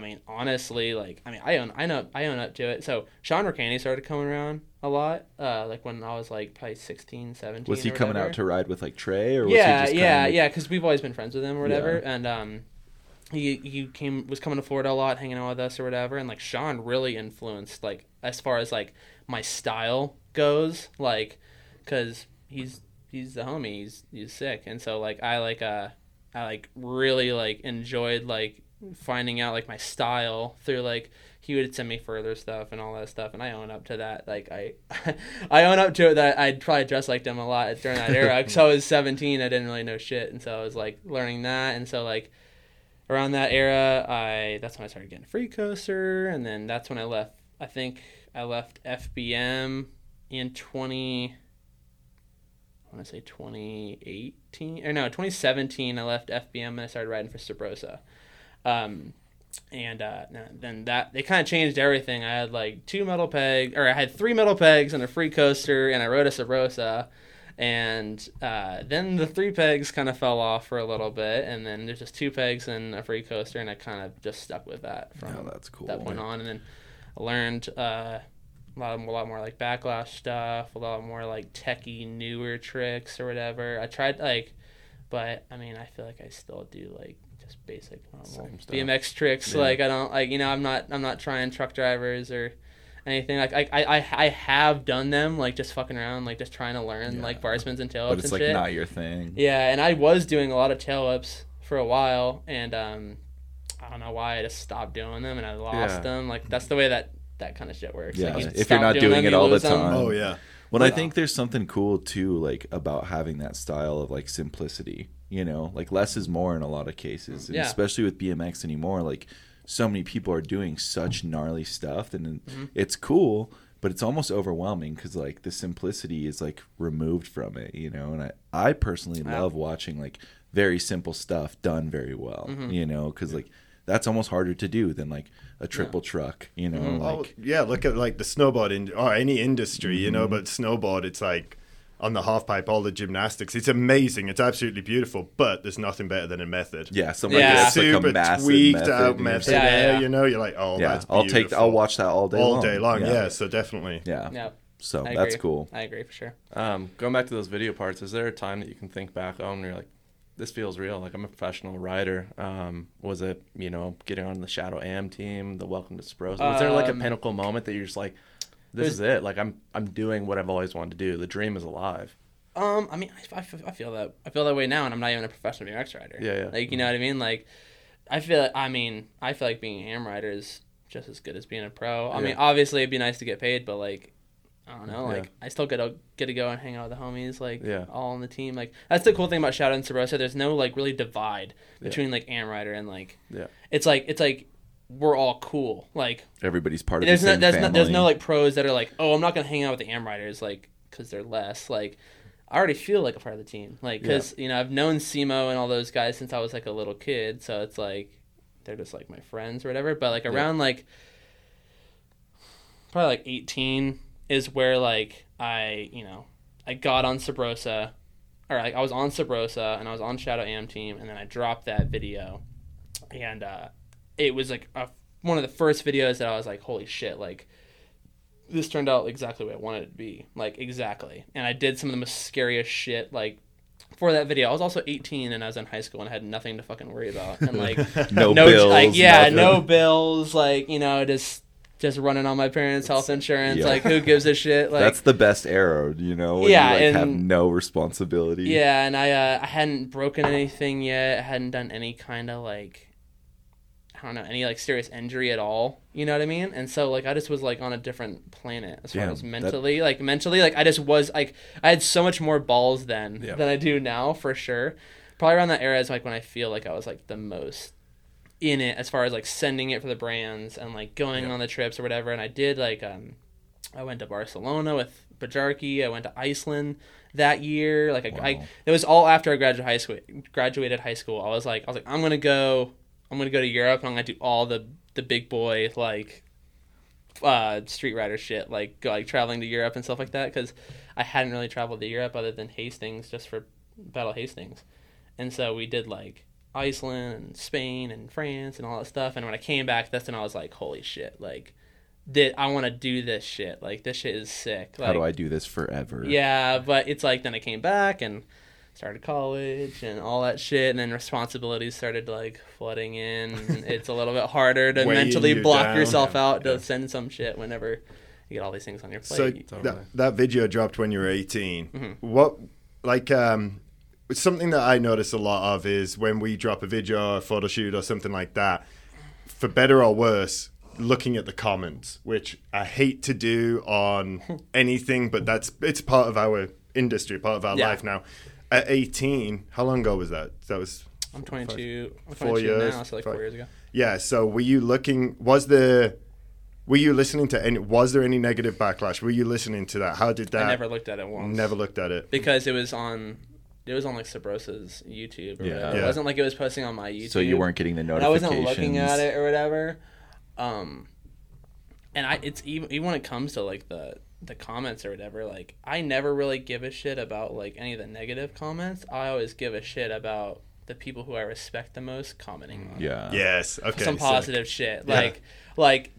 mean honestly, like I mean I own up to it. So Sean Ricani started coming around a lot, like when I was like probably 16, 17. Was he coming out to ride with like Trey, or was he just because we've always been friends with him or whatever, and he was coming to Florida a lot, hanging out with us or whatever, and like Sean really influenced like as far as like my style goes, like because he's the homie, he's sick, and so like I really like enjoyed like finding out like my style through like he would send me further stuff and all that stuff, and I own up to that. Like I own up to it that I'd probably dress like them a lot during that era because I was 17, I didn't really know shit, and so I was like learning that, and so like around that era that's when I started getting free coaster, and then that's when I left. I think I left FBM in 2017. I left FBM and I started riding for Sabrosa. Then that they kind of changed everything. I had like I had three metal pegs and a free coaster, and I rode a Sabrosa, and then the three pegs kind of fell off for a little bit, and then there's just two pegs and a free coaster, and I kind of just stuck with that from that point on. And then I learned a lot more like backlash stuff, a lot more like techie newer tricks or whatever. I tried like, but I mean I feel like I still do like just basic normal BMX tricks. Yeah. Like I don't like, you know, I'm not trying truck drivers or anything. Like I have done them, like just fucking around, like just trying to learn like bar spins and tail ups, but it's and like shit. Not your thing. Yeah, and I was doing a lot of tail ups for a while, and I don't know why I just stopped doing them, and I lost them. Like that's the way that kind of shit works. Yeah, like you if you're not doing it all the time. Oh yeah. Well, I think there's something cool too, like about having that style of like simplicity. You know, like less is more in a lot of cases, and especially with BMX anymore. Like so many people are doing such gnarly stuff, and it's cool, but it's almost overwhelming because like the simplicity is like removed from it. You know, and I personally love watching like very simple stuff done very well. Mm-hmm. You know, because like. That's almost harder to do than like a triple truck, you know. Mm-hmm. Like look at like the snowboard or any industry, you know. But snowboard, it's like on the half pipe, all the gymnastics. It's amazing. It's absolutely beautiful. But there's nothing better than a method. Yeah, somebody gets super like a tweaked method out method. You know, you're like, oh, that's beautiful. I'll watch that all day long. Yeah, so definitely. Yeah. So that's cool. I agree for sure. Going back to those video parts, is there a time that you can think back on and you're like, this feels real, like I'm a professional rider? Was it, you know, getting on the Shadow AM team, the Welcome to Sabrosa? Was there like a pinnacle moment that you're just like, this is it, like I'm doing what I've always wanted to do, the dream is alive? I mean, I feel that way now, and I'm not even a professional BMX rider. Yeah, yeah. Like, you know what I mean? Like, I feel like being a ham rider is just as good as being a pro. I mean, obviously it'd be nice to get paid, but like, I don't know. Like, I still get to go and hang out with the homies, like, all on the team. Like, that's the cool thing about Shadow and Sabrosa. There's no, like, really divide between, like, Am Rider and, like, it's like we're all cool. Like, everybody's part of the same family. There's no, like, pros that are like, oh, I'm not going to hang out with the Am Riders, like, because they're less. Like, I already feel like a part of the team. Like, because, you know, I've known Simo and all those guys since I was, like, a little kid. So it's, like, they're just, like, my friends or whatever. But, like, around, like, probably, like, 18... is where, like, I got on Sabrosa, or, like, I was on Sabrosa, and I was on Shadow AM team, and then I dropped that video, and it was, like, one of the first videos that I was like, holy shit, like, this turned out exactly what I wanted it to be, like, exactly, and I did some of the most scariest shit, like, for that video. I was also 18, and I was in high school, and I had nothing to fucking worry about, and, like, no bills, like, no bills, like, you know, just running on my parents' health insurance, like, who gives a shit? Like, that's the best arrow, you know, when you, like, and have no responsibility. Yeah, and I hadn't broken anything yet. I hadn't done any kind of, like, I don't know, any, like, serious injury at all, you know what I mean? And so, like, I just was, like, on a different planet as far as mentally. Like, mentally, like, I just was, like, I had so much more balls then than I do now, for sure. Probably around that era is, like, when I feel like I was, like, the most in it as far as, like, sending it for the brands and, like, going on the trips or whatever. And I did, like, I went to Barcelona with Bajarki. I went to Iceland that year. Like, it was all after I graduated high school. I was like, I'm going to go to Europe, and I'm going to do all the big boy, like, street rider shit, like, go, like, traveling to Europe and stuff like that. 'Cause I hadn't really traveled to Europe other than Hastings, just for Battle Hastings. And so we did, like, Iceland and Spain and France and all that stuff, and when I came back, that's when I was like, holy shit, like, I want to do this shit, like, this shit is sick, like, how do I do this forever? Yeah, but it's like, then I came back and started college and all that shit, and then responsibilities started, like, flooding in, and it's a little bit harder to mentally block yourself out to send some shit whenever you get all these things on your plate. So that video dropped when you were 18. Mm-hmm. What, like, something that I notice a lot of is when we drop a video or a photo shoot or something like that, for better or worse, looking at the comments, which I hate to do on anything, but it's part of our industry, part of our life now. At 18, how long ago was that? That was... I'm 22. 4 years now, so like 4 years ago. Yeah, so were you listening to any? Was there any negative backlash? Were you listening to that? How did that... I never looked at it once. Never looked at it. Because it was on... It was on, like, Sabrosa's YouTube or whatever. Yeah. It wasn't like it was posting on my YouTube. So you weren't getting the notifications. I wasn't looking at it or whatever. And it's even when it comes to, like, the comments or whatever, like, I never really give a shit about, like, any of the negative comments. I always give a shit about the people who I respect the most commenting on. Yeah. Yes. Okay. Some positive shit. Like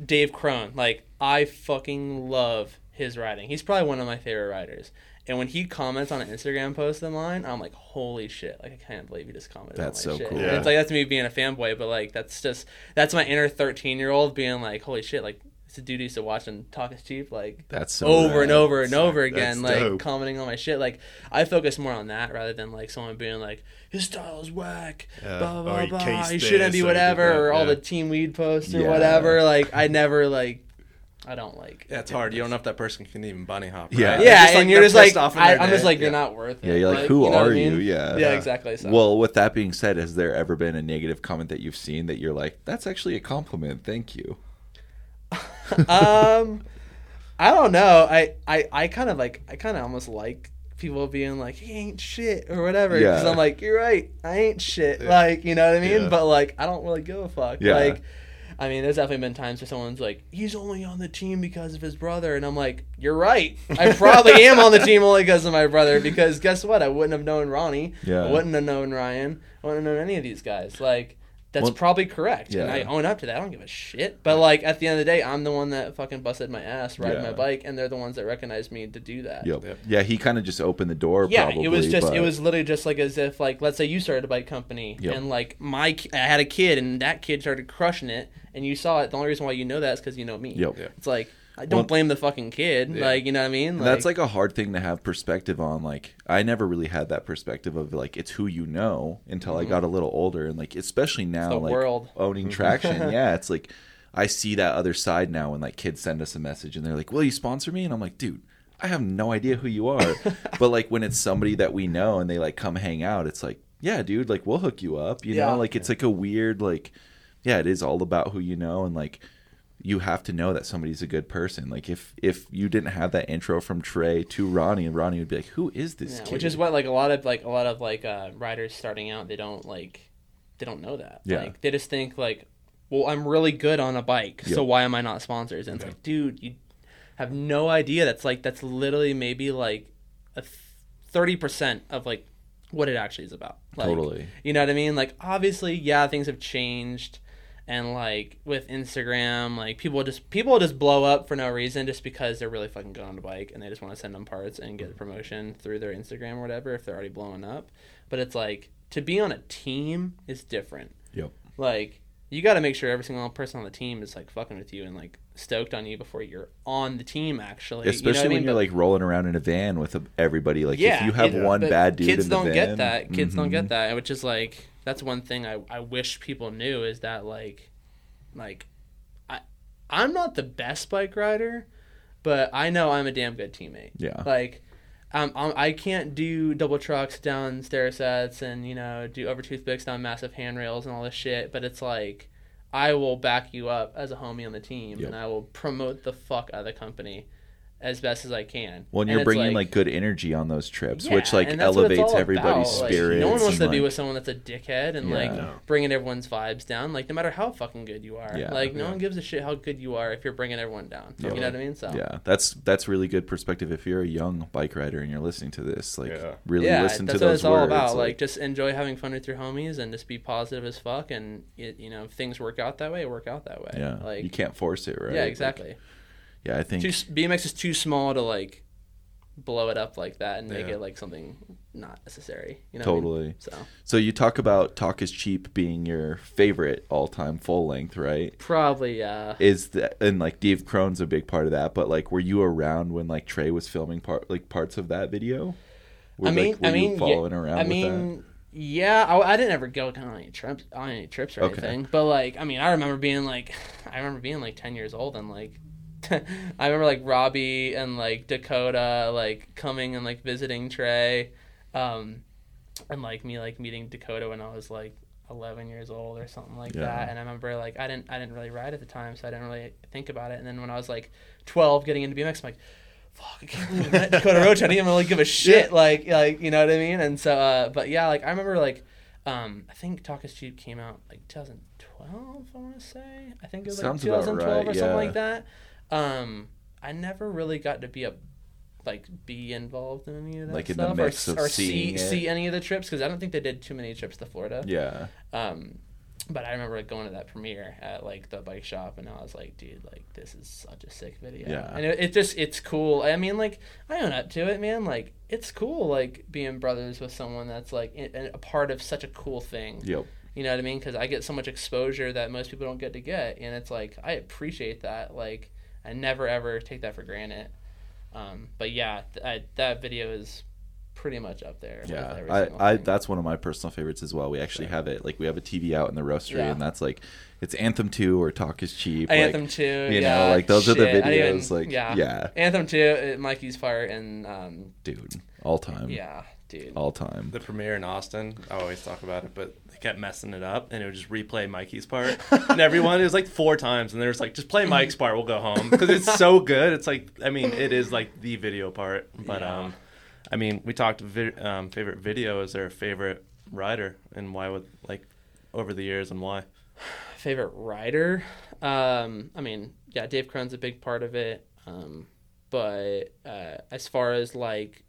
Dave Crone. Like, I fucking love his writing. He's probably one of my favorite writers. And when he comments on an Instagram post of mine, I'm like, holy shit. Like, I can't believe you just commented on my shit. That's so cool. Yeah. It's like, that's me being a fanboy, but, like, that's my inner 13-year-old being like, holy shit, like, it's a dude used to watch and Talk is Cheap, like, that's so over rad. And over and over again, that's like, dope. Commenting on my shit. Like, I focus more on that rather than, like, someone being like, his style is whack, blah, blah, blah, he shouldn't be whatever, or all the team weed posts or whatever. Like, I never, like... I don't like. Yeah, it's hard. You don't know if that person can even bunny hop. Right? Yeah, yeah, and you're just like, I'm just like, you're not worth it. Yeah, you're like, who are you? Yeah, yeah, exactly. So. Well, with that being said, has there ever been a negative comment that you've seen that you're like, that's actually a compliment? Thank you. I don't know. I kind of almost like people being like, he ain't shit or whatever, because I'm like, you're right, I ain't shit. Like, you know what I mean? Yeah. But, like, I don't really give a fuck. Yeah. Like. I mean, there's definitely been times where someone's like, he's only on the team because of his brother. And I'm like, you're right. I probably am on the team only because of my brother. Because guess what? I wouldn't have known Ronnie. Yeah. I wouldn't have known Ryan. I wouldn't have known any of these guys. Like, that's probably correct. Yeah. And I own up to that. I don't give a shit. But, like, at the end of the day, I'm the one that fucking busted my ass riding my bike. And they're the ones that recognized me to do that. Yep. Yeah, he kind of just opened the door probably. Yeah, it was literally just, like, as if, like, let's say you started a bike company. Yep. And, like, I had a kid, and that kid started crushing it. And you saw it. The only reason why you know that is because you know me. Yep. It's like, I don't blame the fucking kid. Yeah. Like, you know what I mean? Like, that's like a hard thing to have perspective on. Like, I never really had that perspective of like, it's who you know until I got a little older. And like, especially now, like world. Owning Traction. Yeah. It's like, I see that other side now when like kids send us a message and they're like, will you sponsor me? And I'm like, dude, I have no idea who you are. But like when it's somebody that we know and they like come hang out, it's like, yeah, dude, like we'll hook you up, you know, like it's like a weird, like, yeah, it is all about who you know. And like, you have to know that somebody's a good person. Like if you didn't have that intro from Trey to Ronnie, and Ronnie would be like, who is this kid? Which is what like a lot of riders starting out, they don't know that. Yeah. Like they just think like, well, I'm really good on a bike, so why am I not sponsors? And it's like, dude, you have no idea. That's literally maybe like a 30% of like what it actually is about. Like, totally. You know what I mean? Like obviously, yeah, things have changed. And like with Instagram, like people just blow up for no reason just because they're really fucking good on the bike and they just want to send them parts and get a promotion through their Instagram or whatever if they're already blowing up. But it's like to be on a team is different. Yep. Like you got to make sure every single person on the team is like fucking with you and like stoked on you before you're on the team actually. Especially you know what I mean? When you're like rolling around in a van with everybody. Like if you have one bad dude in the van. Kids don't get that, which is like... That's one thing I wish people knew is that like I'm not the best bike rider, but I know I'm a damn good teammate. Yeah. Like I can't do double trucks down stair sets and you know do over toothpicks down massive handrails and all this shit, but it's like I will back you up as a homie on the team and I will promote the fuck out of the company as best as I can. Well, and you're bringing like good energy on those trips, which like elevates everybody's spirits. Like, no one wants to be with someone that's a dickhead and bringing everyone's vibes down. Like no matter how fucking good you are, no one gives a shit how good you are if you're bringing everyone down. Totally. You know what I mean? So yeah, that's really good perspective. If you're a young bike rider and you're listening to this, like really listen to those words. That's what it's all about. Like just enjoy having fun with your homies and just be positive as fuck. And you know, if things work out that way, it work out that way. Yeah, like you can't force it, right? Yeah, exactly. Like, yeah, I think BMX is too small to like blow it up like that and make it like something not necessary. You know totally. I mean? So you talk about Talk is Cheap being your favorite all-time full length, right? Probably, yeah. Is that and like Dave Crone's a big part of that? But like, were you around when like Trey was filming parts of that video? Were you following around with that? Yeah, I didn't ever go on any trips or anything. But like, I mean, I remember being like 10 years old and like. I remember like Robbie and like Dakota like coming and like visiting Trey, and like me like meeting Dakota when I was like 11 years old or something like that. And I remember like I didn't really ride at the time, so I didn't really think about it. And then when I was like 12 getting into BMX, I'm like, fuck, I can't believe I met Dakota Roach. I didn't even really give a shit. Like you know what I mean? And so but yeah, like I remember like I think Talk is Cheap came out like 2012. I want to say I think it was like 2012 or something like that. I never really got to be involved in any of that like in stuff the mix or see any of the trips because I don't think they did too many trips to Florida. Yeah. But I remember like, going to that premiere at like the bike shop and I was like, dude, like this is such a sick video. Yeah. And it's cool. I mean, like I own up to it, man. Like it's cool, like being brothers with someone that's like a part of such a cool thing. Yep. You know what I mean? Because I get so much exposure that most people don't get to get, and it's like I appreciate that. Like. I never, ever take that for granted. But, yeah, that video is pretty much up there. Yeah, that's one of my personal favorites as well. We actually have it. Like, we have a TV out in the roastery, and that's, like, it's Anthem 2 or Talk is Cheap. Anthem 2, you know, like, those are the videos. Anthem 2, Mikey's Fart, and... dude, all time. Yeah, dude. All time. The premiere in Austin, I always talk about it, but... kept messing it up and it would just replay Mikey's part and everyone it was like 4 times and there's like just play Mike's part, we'll go home because it's so good. It's like, I mean, it is like the video part, but I mean, we talked favorite video. Is there a favorite rider and why would like over the years and why? Favorite rider? I mean, yeah, Dave Crone's a big part of it, but as far as like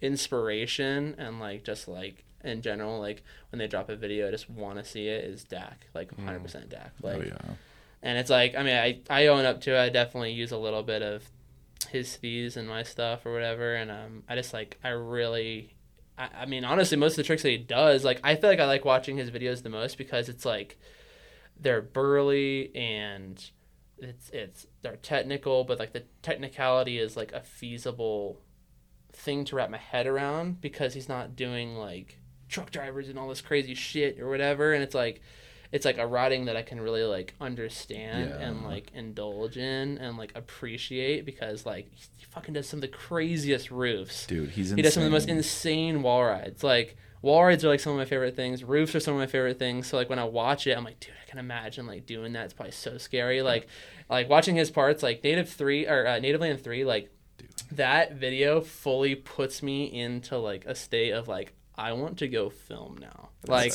inspiration and like just like in general, like when they drop a video, I just want to see it. Is Dak, like 100% Dak, like, and it's like, I mean, I own up to it. I definitely use a little bit of his fees and my stuff or whatever, and I just like I mean, honestly, most of the tricks that he does, like I feel like I like watching his videos the most because it's like they're burly and they're technical, but like the technicality is like a feasible thing to wrap my head around, because he's not doing like truck drivers and all this crazy shit or whatever. And it's like a riding that I can really like understand and like indulge in and like appreciate, because like he fucking does some of the craziest roofs. Dude, he's insane. He does some of the most insane wall rides. Like wall rides are like some of my favorite things. Roofs are some of my favorite things. So like when I watch it, I'm like, dude, I can imagine like doing that. It's probably so scary. Like watching his parts, like Native Land 3, like dude. That video fully puts me into like a state of like, I want to go film now. Like,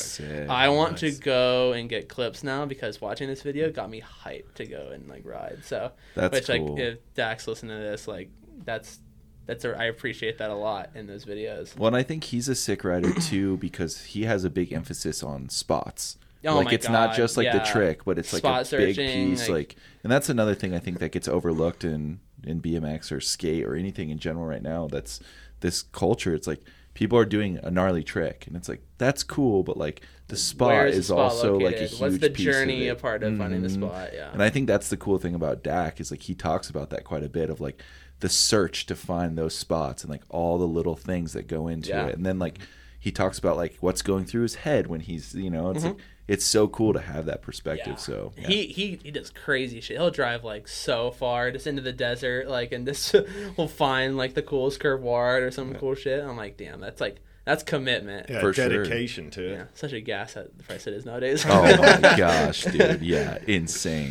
I want to go and get clips now, because watching this video got me hyped to go and like ride. So that's cool. Like, if Dak's listening to this, like I appreciate that a lot in those videos. Well, and I think he's a sick rider too, because he has a big emphasis on spots. Oh like my it's God. Not just like the trick, but it's like spot a searching, big piece. Like, and that's another thing I think that gets overlooked in BMX or skate or anything in general right now. That's this culture. It's like people are doing a gnarly trick, and it's like, that's cool, but like the spot is also like a huge piece of it. What's the journey a part of finding the spot? Yeah. And I think that's the cool thing about Dak is like he talks about that quite a bit, of like the search to find those spots and like all the little things that go into it. And then like he talks about like what's going through his head when he's, you know, it's like it's so cool to have that perspective. Yeah. So yeah. He does crazy shit. He'll drive like so far just into the desert, like, and this will find like the coolest curve ward or some cool shit. I'm like, damn, that's commitment. Yeah, for dedication sure. to it. Yeah, such a gas at the price it is nowadays. Oh my gosh, dude. Yeah, insane.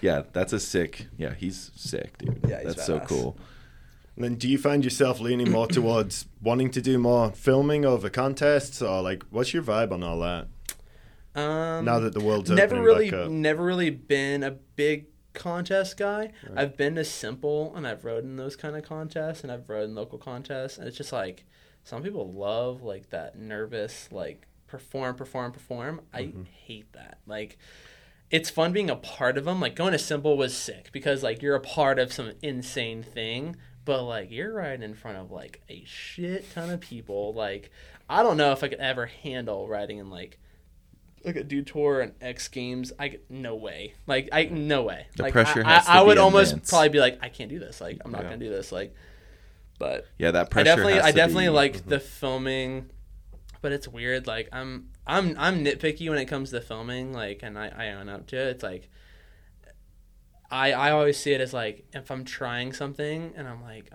Yeah, he's sick, dude. Yeah, he's that's badass. So cool. And then do you find yourself leaning more towards wanting to do more filming over contests, or like what's your vibe on all that? Now that the world's never really been a big contest guy. Right. I've been to Simple, and I've rode in those kind of contests, and I've rode in local contests, and it's just like some people love like that nervous like perform. I hate that. Like, it's fun being a part of them. Like going to Simple was sick, because like you're a part of some insane thing, but like you're riding in front of like a shit ton of people. Like, I don't know if I could ever handle riding in like a Dutour and X Games, no way. The like, pressure has to be I would almost immense. Probably be like, I can't do this. Like, I'm not gonna do this. Like, but yeah, that pressure. I definitely like the filming, but it's weird. Like, I'm nitpicky when it comes to filming. Like, and I own up to it. It's like, I always see it as like, if I'm trying something and I'm like,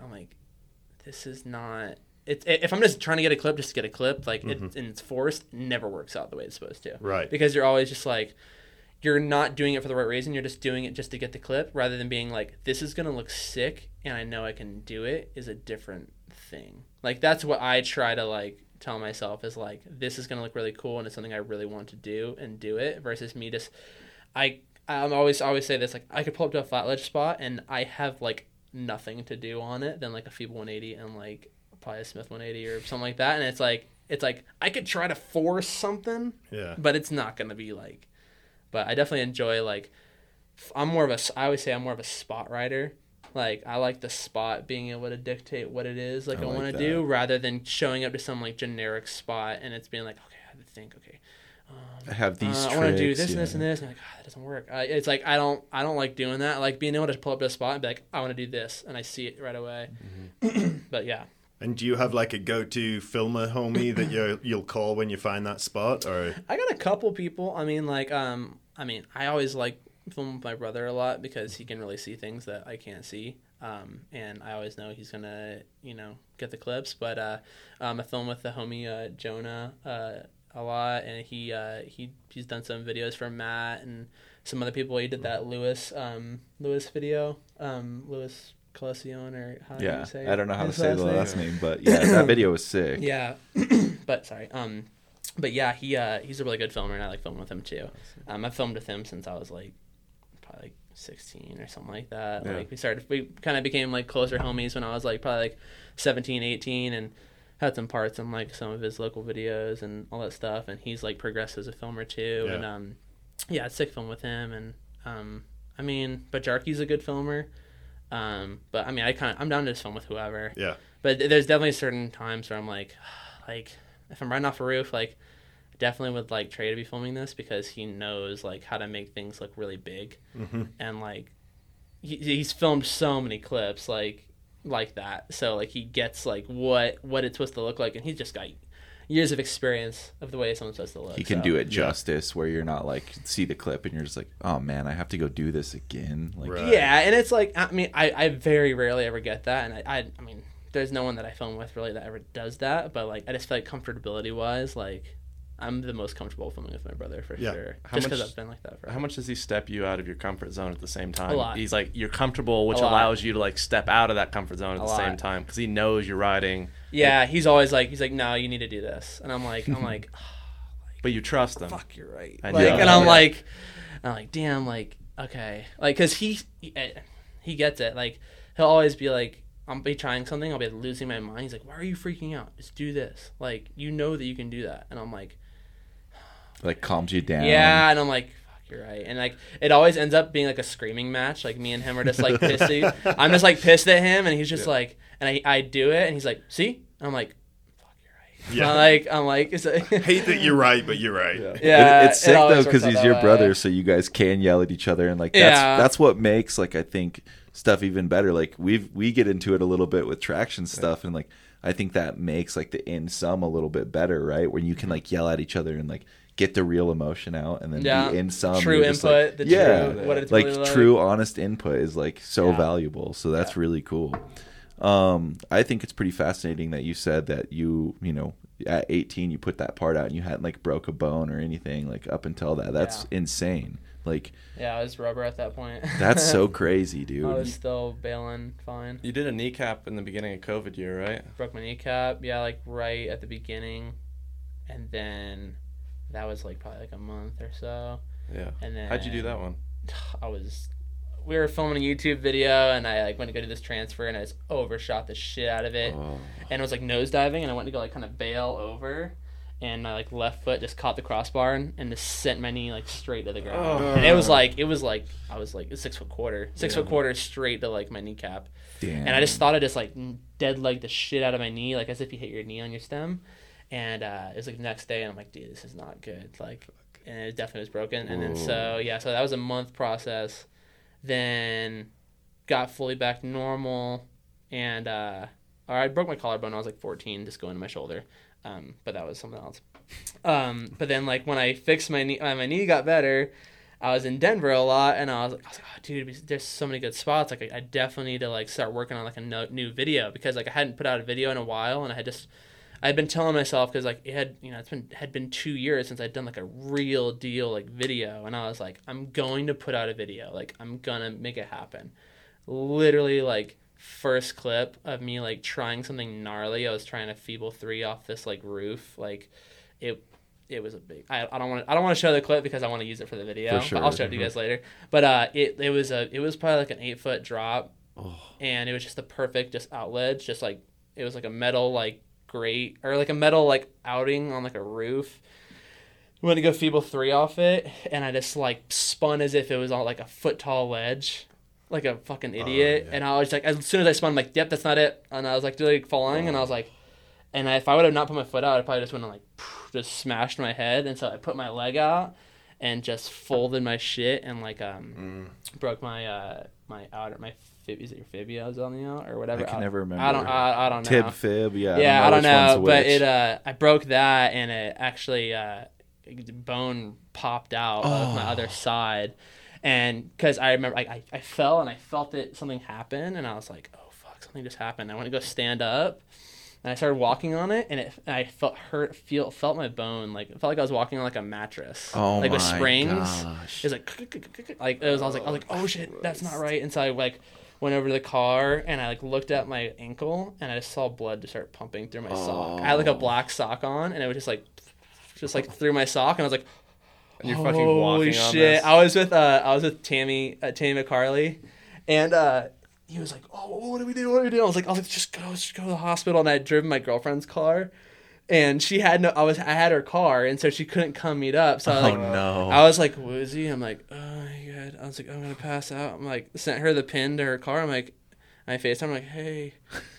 this is not. If I'm just trying to get a clip just to get a clip, like and it's forced, never works out the way it's supposed to. Right. Because you're always just like, you're not doing it for the right reason. You're just doing it just to get the clip, rather than being like, this is going to look sick and I know I can do it, is a different thing. Like, that's what I try to like tell myself is like, this is going to look really cool and it's something I really want to do and do it, versus me just, I always say this, like I could pull up to a flatledge spot and I have like nothing to do on it than like a feeble 180 and like probably a Smith 180 or something like that, and it's like I could try to force something, but it's not gonna be like. But I definitely enjoy like, I'm more of a spot rider. Like, I like the spot being able to dictate what it is like I want to do, rather than showing up to some like generic spot and it's being like, okay, I have to think, okay, I have these tricks, I want to do this and this and this, and I'm like, oh, that doesn't work. It's like I don't like doing that. I like being able to pull up to a spot and be like, I want to do this, and I see it right away. But yeah. And do you have like a go-to filmer homie that you'll call when you find that spot, or? I got a couple people. I mean, like, I always like film with my brother a lot, because he can really see things that I can't see, and I always know he's gonna, you know, get the clips. But I film with the homie Jonah a lot, and he's done some videos for Matt and some other people. He did that Lewis video, Lewis. Colossione, or how do you say it? I don't know how to say the last name, but yeah, that video was sick. Yeah, but sorry. But yeah, he's a really good filmer, and I like filming with him too. I've filmed with him since I was like probably like 16 or something like that. Yeah. Like we kind of became like closer homies when I was like probably like 17, 18, and had some parts in like some of his local videos and all that stuff. And he's like progressed as a filmer too. Yeah. And it's sick film with him. And but Jarkey's a good filmer. But I mean, I'm down to just film with whoever. Yeah. But there's definitely certain times where I'm like if I'm riding off a roof, like definitely would like Trey to be filming this, because he knows like how to make things look really big and like he's filmed so many clips like that. So like he gets like what it's supposed to look like, and he's just got years of experience of the way someone's supposed to look. He can do it justice, where you're not like see the clip and you're just like, oh man, I have to go do this again. Like, right. Yeah, and it's like I mean I very rarely ever get that, and I mean there's no one that I film with really that ever does that, but like I just feel like comfortability wise, like I'm the most comfortable filming with my brother for sure. Just because I've been like that forever. How much does he step you out of your comfort zone at the same time? A lot. He's like, you're comfortable, which allows you to like step out of that comfort zone at the same time because he knows you're riding. Yeah, he's always like, no, you need to do this. And I'm like, oh, like but you trust them. Fuck, you're right. I know. Like, and I'm like, damn, like, okay. Like, because he gets it. Like, he'll always be like, I'll be trying something. I'll be losing my mind. He's like, why are you freaking out? Just do this. Like, you know that you can do that. And I'm like, like calms you down. Yeah, and I'm like, fuck, you're right. And like it always ends up being like a screaming match. Like me and him are just like pissed at you. I'm just like pissed at him, and he's just like, and I do it, and he's like, see? And I'm like, fuck, you're right. Yeah. I'm like, it's like I hate that you're right, but you're right. Yeah, yeah, it's sick though because he's your brother, so you guys can yell at each other, and like that's what makes like I think stuff even better. Like we get into it a little bit with traction stuff, and like I think that makes like the in sum a little bit better, right? When you can like yell at each other and like get the real emotion out, and then be in some true input. Like, what it's like, really true, honest input is like so valuable. So that's really cool. I think it's pretty fascinating that you said that you know at 18 you put that part out and you hadn't like broke a bone or anything like up until that. That's insane. Like I was rubber at that point. That's so crazy, dude. I was still bailing fine. You did a kneecap in the beginning of COVID year, right? Broke my kneecap. Yeah, like right at the beginning, and then. That was like probably like a month or so. Yeah. And then how'd you do that one? We were filming a YouTube video, and I like went to go do this transfer, and I just overshot the shit out of it, and I was like nosediving, and I went to go like kind of bail over, and my like left foot just caught the crossbar and just sent my knee like straight to the ground, and it was like I was like 6 foot quarter, straight to like my kneecap. Damn. And I just thought I just like dead legged the shit out of my knee, like as if you hit your knee on your stem. And it was like the next day, and I'm like, dude, this is not good. Like, and it definitely was broken. And then so that was a month process. Then got fully back normal, and I broke my collarbone. I was like 14, just going to my shoulder, but that was something else. But then like when I fixed my knee got better. I was in Denver a lot, and I was like, oh, dude, there's so many good spots. Like I definitely need to like start working on like a new video, because like I hadn't put out a video in a while, and I'd been telling myself, because like it had, you know, had been 2 years since I'd done like a real deal like video, and I was like, I'm going to put out a video, like I'm gonna make it happen. Literally like first clip of me like trying something gnarly. I was trying a feeble 3 off this like roof, like it was a big. I don't want to show the clip because I want to use it for the video. For sure. But I'll show it to you guys later. But it was probably like an 8 foot drop, and it was just the perfect just outledge, just like it was like a metal like. Great, or like a metal like outing on like a roof. We went to go feeble 3 off it, and I just like spun as if it was on like a foot tall ledge, like a fucking idiot. And I was like, as soon as I spun, I'm like, yep, that's not it. And I was like, really falling, and I was like, and if I would have not put my foot out, I probably just went and like just smashed my head. And so I put my leg out and just folded my shit, and like broke my my outer my. Is it your fibia was on the out or whatever? I can never remember. I don't know. Tib, fib, yeah. I don't know. But it I broke that, and it actually bone popped out of my other side, and because I remember I fell, and I felt it something happen, and I was like, oh fuck, something just happened. I went to go stand up, and I started walking on it, and I felt hurt. Felt my bone, like it felt like I was walking on like a mattress, like with springs. Gosh. It was like it was. I was like, oh shit, that's not right. And so I like. Went over to the car, and I like looked at my ankle, and I just saw blood just start pumping through my sock. I had like a black sock on, and it was just like through my sock, and I was like, and you're fucking walking shit. On this. I was with Tammy McCarley, and he was like, oh, what do we do? What do we do? I was like, just go to the hospital, and I had driven my girlfriend's car. And she had I had her car, and so she couldn't come meet up. So I was like woozy. I'm like, oh my god. I was like, I'm gonna pass out. I'm like, sent her the pin to her car. I'm like, I FaceTime like, hey,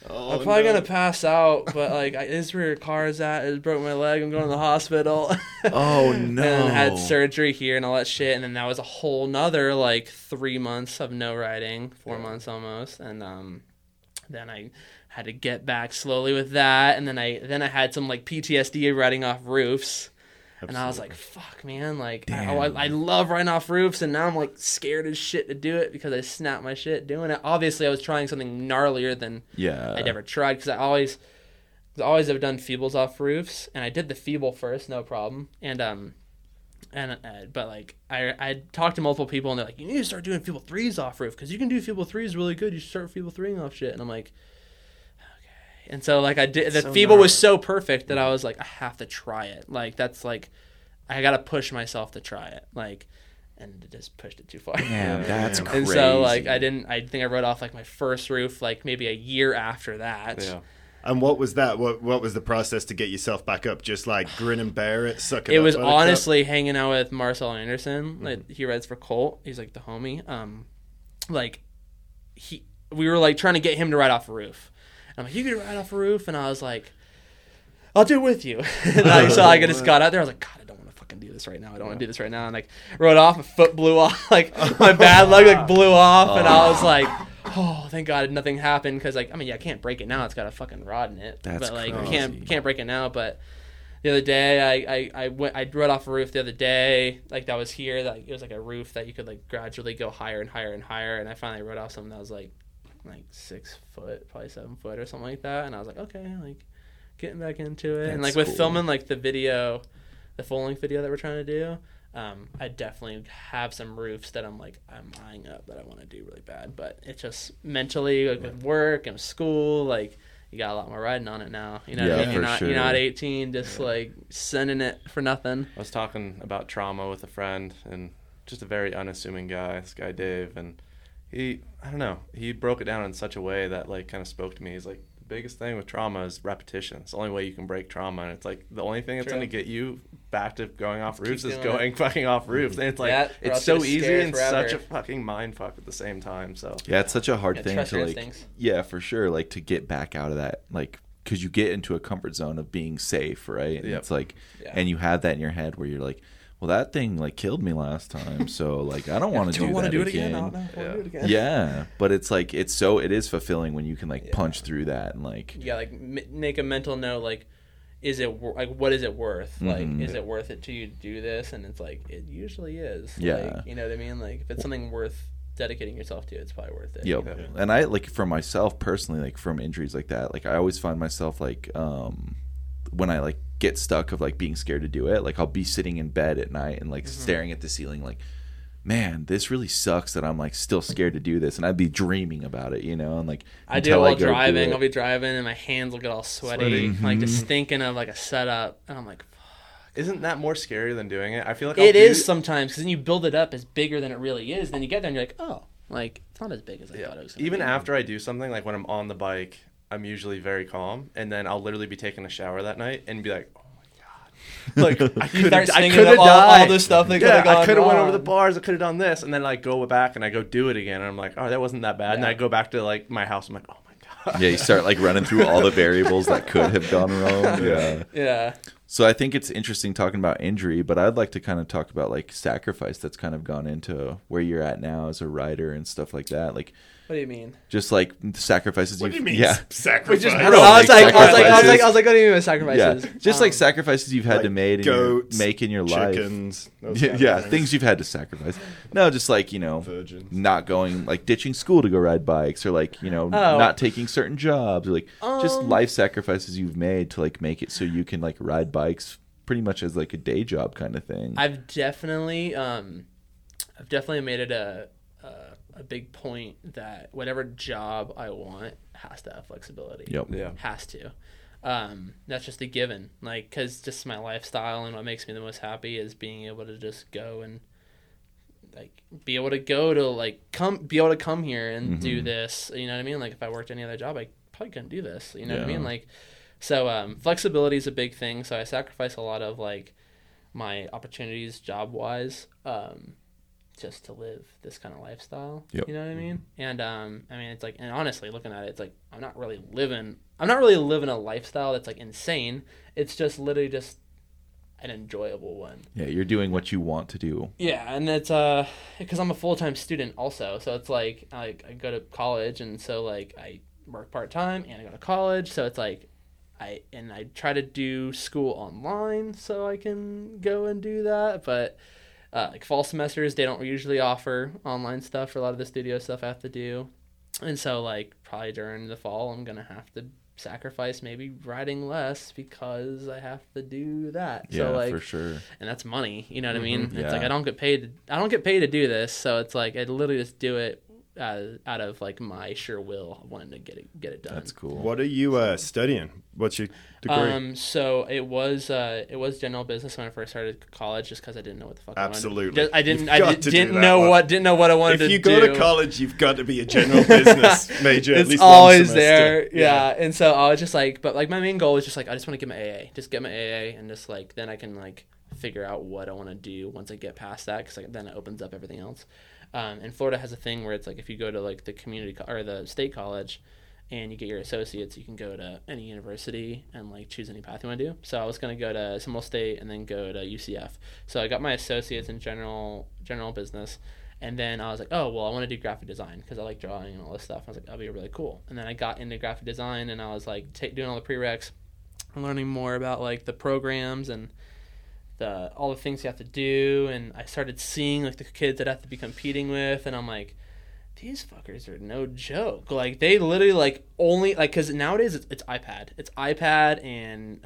oh, I'm probably gonna pass out, but like, this is where your car is at. It broke my leg. I'm going to the hospital. Oh no! And then had surgery here and all that shit, and then that was a whole nother like 3 months of no riding, 4 months almost, and then I had to get back slowly with that, and then I had some like PTSD of riding off roofs. Absolutely. And I was like, fuck, man, like, I love riding off roofs, and now I'm, like, scared as shit to do it because I snapped my shit doing it. Obviously, I was trying something gnarlier than I'd ever tried because I always have done feebles off roofs, and I did the feeble first, no problem, but, like, I talked to multiple people, and they're like, you need to start doing feeble threes off roof because you can do feeble threes really good. You should start feeble threeing off shit, and I'm like... And so, like, I did, the feeble was so perfect that I was like, I have to try it. Like, that's like, I got to push myself to try it. Like, and it just pushed it too far. Yeah, that's crazy. And so, like, I think I rode off, like, my first roof, like, maybe a year after that. Yeah. And what was that? What was the process to get yourself back up? Just, like, grin and bear it, suck it up? It was honestly hanging out with Marcel Anderson. Like, he rides for Colt. He's, like, the homie. Like, we were, like, trying to get him to ride off a roof. I'm like, you could ride off a roof, and I was like, I'll do it with you. And so I just got out there. I was like, God, I don't want to fucking do this right now. I don't want to do this right now. And like, rode off, my foot blew off, like my bad leg like blew off, and I was like, oh, thank God nothing happened because like, I mean, yeah, I can't break it now. It's got a fucking rod in it. That's but like, crazy. can't break it now. But the other day, I rode off a roof the other day. Like that was here. Like it was like a roof that you could like gradually go higher and higher and higher. And I finally rode off something that was like 6 foot, probably 7 foot or something like that. And I was like, okay, like getting back into it. That's and like with cool. Filming like the video, the full length video that we're trying to do, I definitely have some roofs that I'm like, I'm eyeing up that I want to do really bad. But it's just mentally like with work and school, like you got a lot more riding on it now. You know what I mean? You're not 18, just like sending it for nothing. I was talking about trauma with a friend and just a very unassuming guy, this guy Dave, and I don't know, he broke it down in such a way that, like, kind of spoke to me. He's like, the biggest thing with trauma is repetition. It's the only way you can break trauma. And it's like, the only thing that's going to get you back to going off roofs is going fucking off roofs. And it's like, yeah, it's so easy and forever. Such a fucking mind fuck at the same time. So yeah, it's such a hard thing to, like, yeah, for sure, like, to get back out of that, like, because you get into a comfort zone of being safe, right? And it's like, and you have that in your head where you're like, well, that thing, like, killed me last time, so, like, I don't want to do that again. I don't want to do it again. Yeah, but it's, like, it is fulfilling when you can, like, punch through that and, like... Yeah, like, make a mental note, like, is it, like, what is it worth? Like, is it worth it to you to do this? And it's, like, it usually is. Yeah. Like, you know what I mean? Like, if it's something worth dedicating yourself to, it's probably worth it. Yep. You know? And I, like, for myself, personally, like, from injuries like that, like, I always find myself, like, when I, like, get stuck of like being scared to do it, like I'll be sitting in bed at night and like staring at the ceiling like, man, this really sucks that I'm like still scared to do this, and I'd be dreaming about it, you know. And like I do it while driving. I'll be driving and my hands will get all sweaty. Like just thinking of like a setup, and I'm like, isn't that more scary than doing it? I feel like it is sometimes, because then you build it up as bigger than it really is, then you get there and you're like, oh, like it's not as big as I thought it was gonna be. After I do something, like when I'm on the bike, I'm usually very calm, and then I'll literally be taking a shower that night and be like, oh my God. Like, I could have died. All this stuff that could have gone wrong. I could have went over the bars. I could have done this. And then like go back and I go do it again. And I'm like, oh, that wasn't that bad. Yeah. And I go back to like my house. I'm like, oh my God. Yeah, you start like running through all the variables that could have gone wrong. Yeah. So I think it's interesting talking about injury, but I'd like to kind of talk about like sacrifice that's kind of gone into where you're at now as a rider and stuff like that. Like, what do you mean? Just like sacrifices. What do you mean? Yeah, sacrifices. I was like, what do you mean by sacrifices? Yeah. Just like sacrifices you've had like to make in your chickens, life. Chickens. Yeah, things you've had to sacrifice. No, just like, you know, virgins. Not going, like ditching school to go ride bikes, or like, you know, not taking certain jobs, or like just life sacrifices you've made to like make it so you can like ride bikes pretty much as like a day job kind of thing. I've definitely made it a big point that whatever job I want has to have flexibility. Yep. Yeah. Has to. That's just a given. Like, because just my lifestyle and what makes me the most happy is being able to just go and like be able to go to like come here and do this. You know what I mean? Like if I worked any other job, I probably couldn't do this. You know what I mean? Like, so flexibility is a big thing. So I sacrifice a lot of like my opportunities job wise just to live this kind of lifestyle. Yep. You know what I mean? And I mean, it's like, and honestly, looking at it, it's like I'm not really living a lifestyle that's like insane. It's just literally just an enjoyable one. Yeah, you're doing what you want to do. Yeah, and it's because I'm a full-time student also, so it's like I go to college, and so like I work part-time and I go to college, so it's like I try to do school online so I can go and do that, but like fall semesters, they don't usually offer online stuff. For a lot of the studio stuff I have to do. And so like probably during the fall, I'm going to have to sacrifice maybe writing less because I have to do that. Yeah, so, like, for sure. And that's money. You know what I mean? Yeah. It's like, I don't get paid to do this. So it's like, I literally just do it out of like my sure will, I wanted to get it done. That's cool. What are you studying? What's your degree? So it was general business when I first started college, just because I didn't know what the fuck. Absolutely. I didn't know what I wanted to do. If you go to college, you've got to be a general business major. It's at least always one semester. There. Yeah. And so I was just like, but like my main goal was just like I just want to get my AA, and just like then I can like figure out what I want to do once I get past that, because like, then it opens up everything else. And Florida has a thing where it's like if you go to like the community or the state college and you get your associates, you can go to any university and like choose any path you want to do. So I was going to go to Seminole State and then go to UCF. So I got my associates in general business. And then I was like, oh, well, I want to do graphic design because I like drawing and all this stuff. I was like, that'll be really cool. And then I got into graphic design, and I was like doing all the prereqs and learning more about like the programs and all the things you have to do, and I started seeing like the kids that I have to be competing with, and I'm like, these fuckers are no joke. Like they literally like only like, because nowadays it's iPad and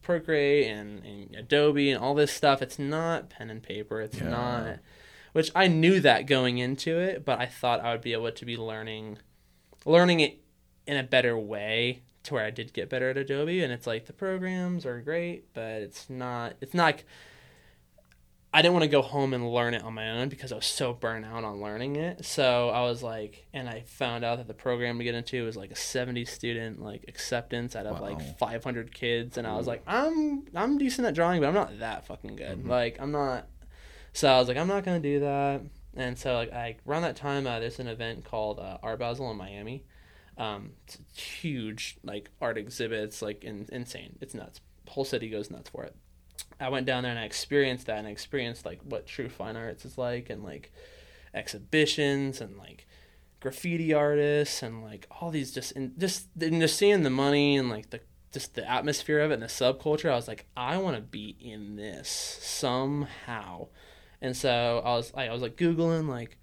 Procreate and Adobe and all this stuff. It's not pen and paper. It's not, which I knew that going into it, but I thought I would be able to be learning it in a better way. To where I did get better at Adobe, and it's like the programs are great, but it's not like I didn't want to go home and learn it on my own because I was so burnt out on learning it. So I was like, and I found out that the program to get into was like a 70 student like acceptance out of like 500 kids, and I was like, I'm decent at drawing, but I'm not that fucking good. Like I'm not. So I was like, I'm not gonna do that. And so like around that time, there's an event called Art Basel in Miami. It's huge, like art exhibits, like insane. It's nuts. The whole city goes nuts for it. I went down there and I experienced that, and I experienced like what true fine arts is like, and like exhibitions and like graffiti artists and like all these just seeing the money and like the atmosphere of it and the subculture. I was like, I want to be in this somehow. And so I was like Googling like,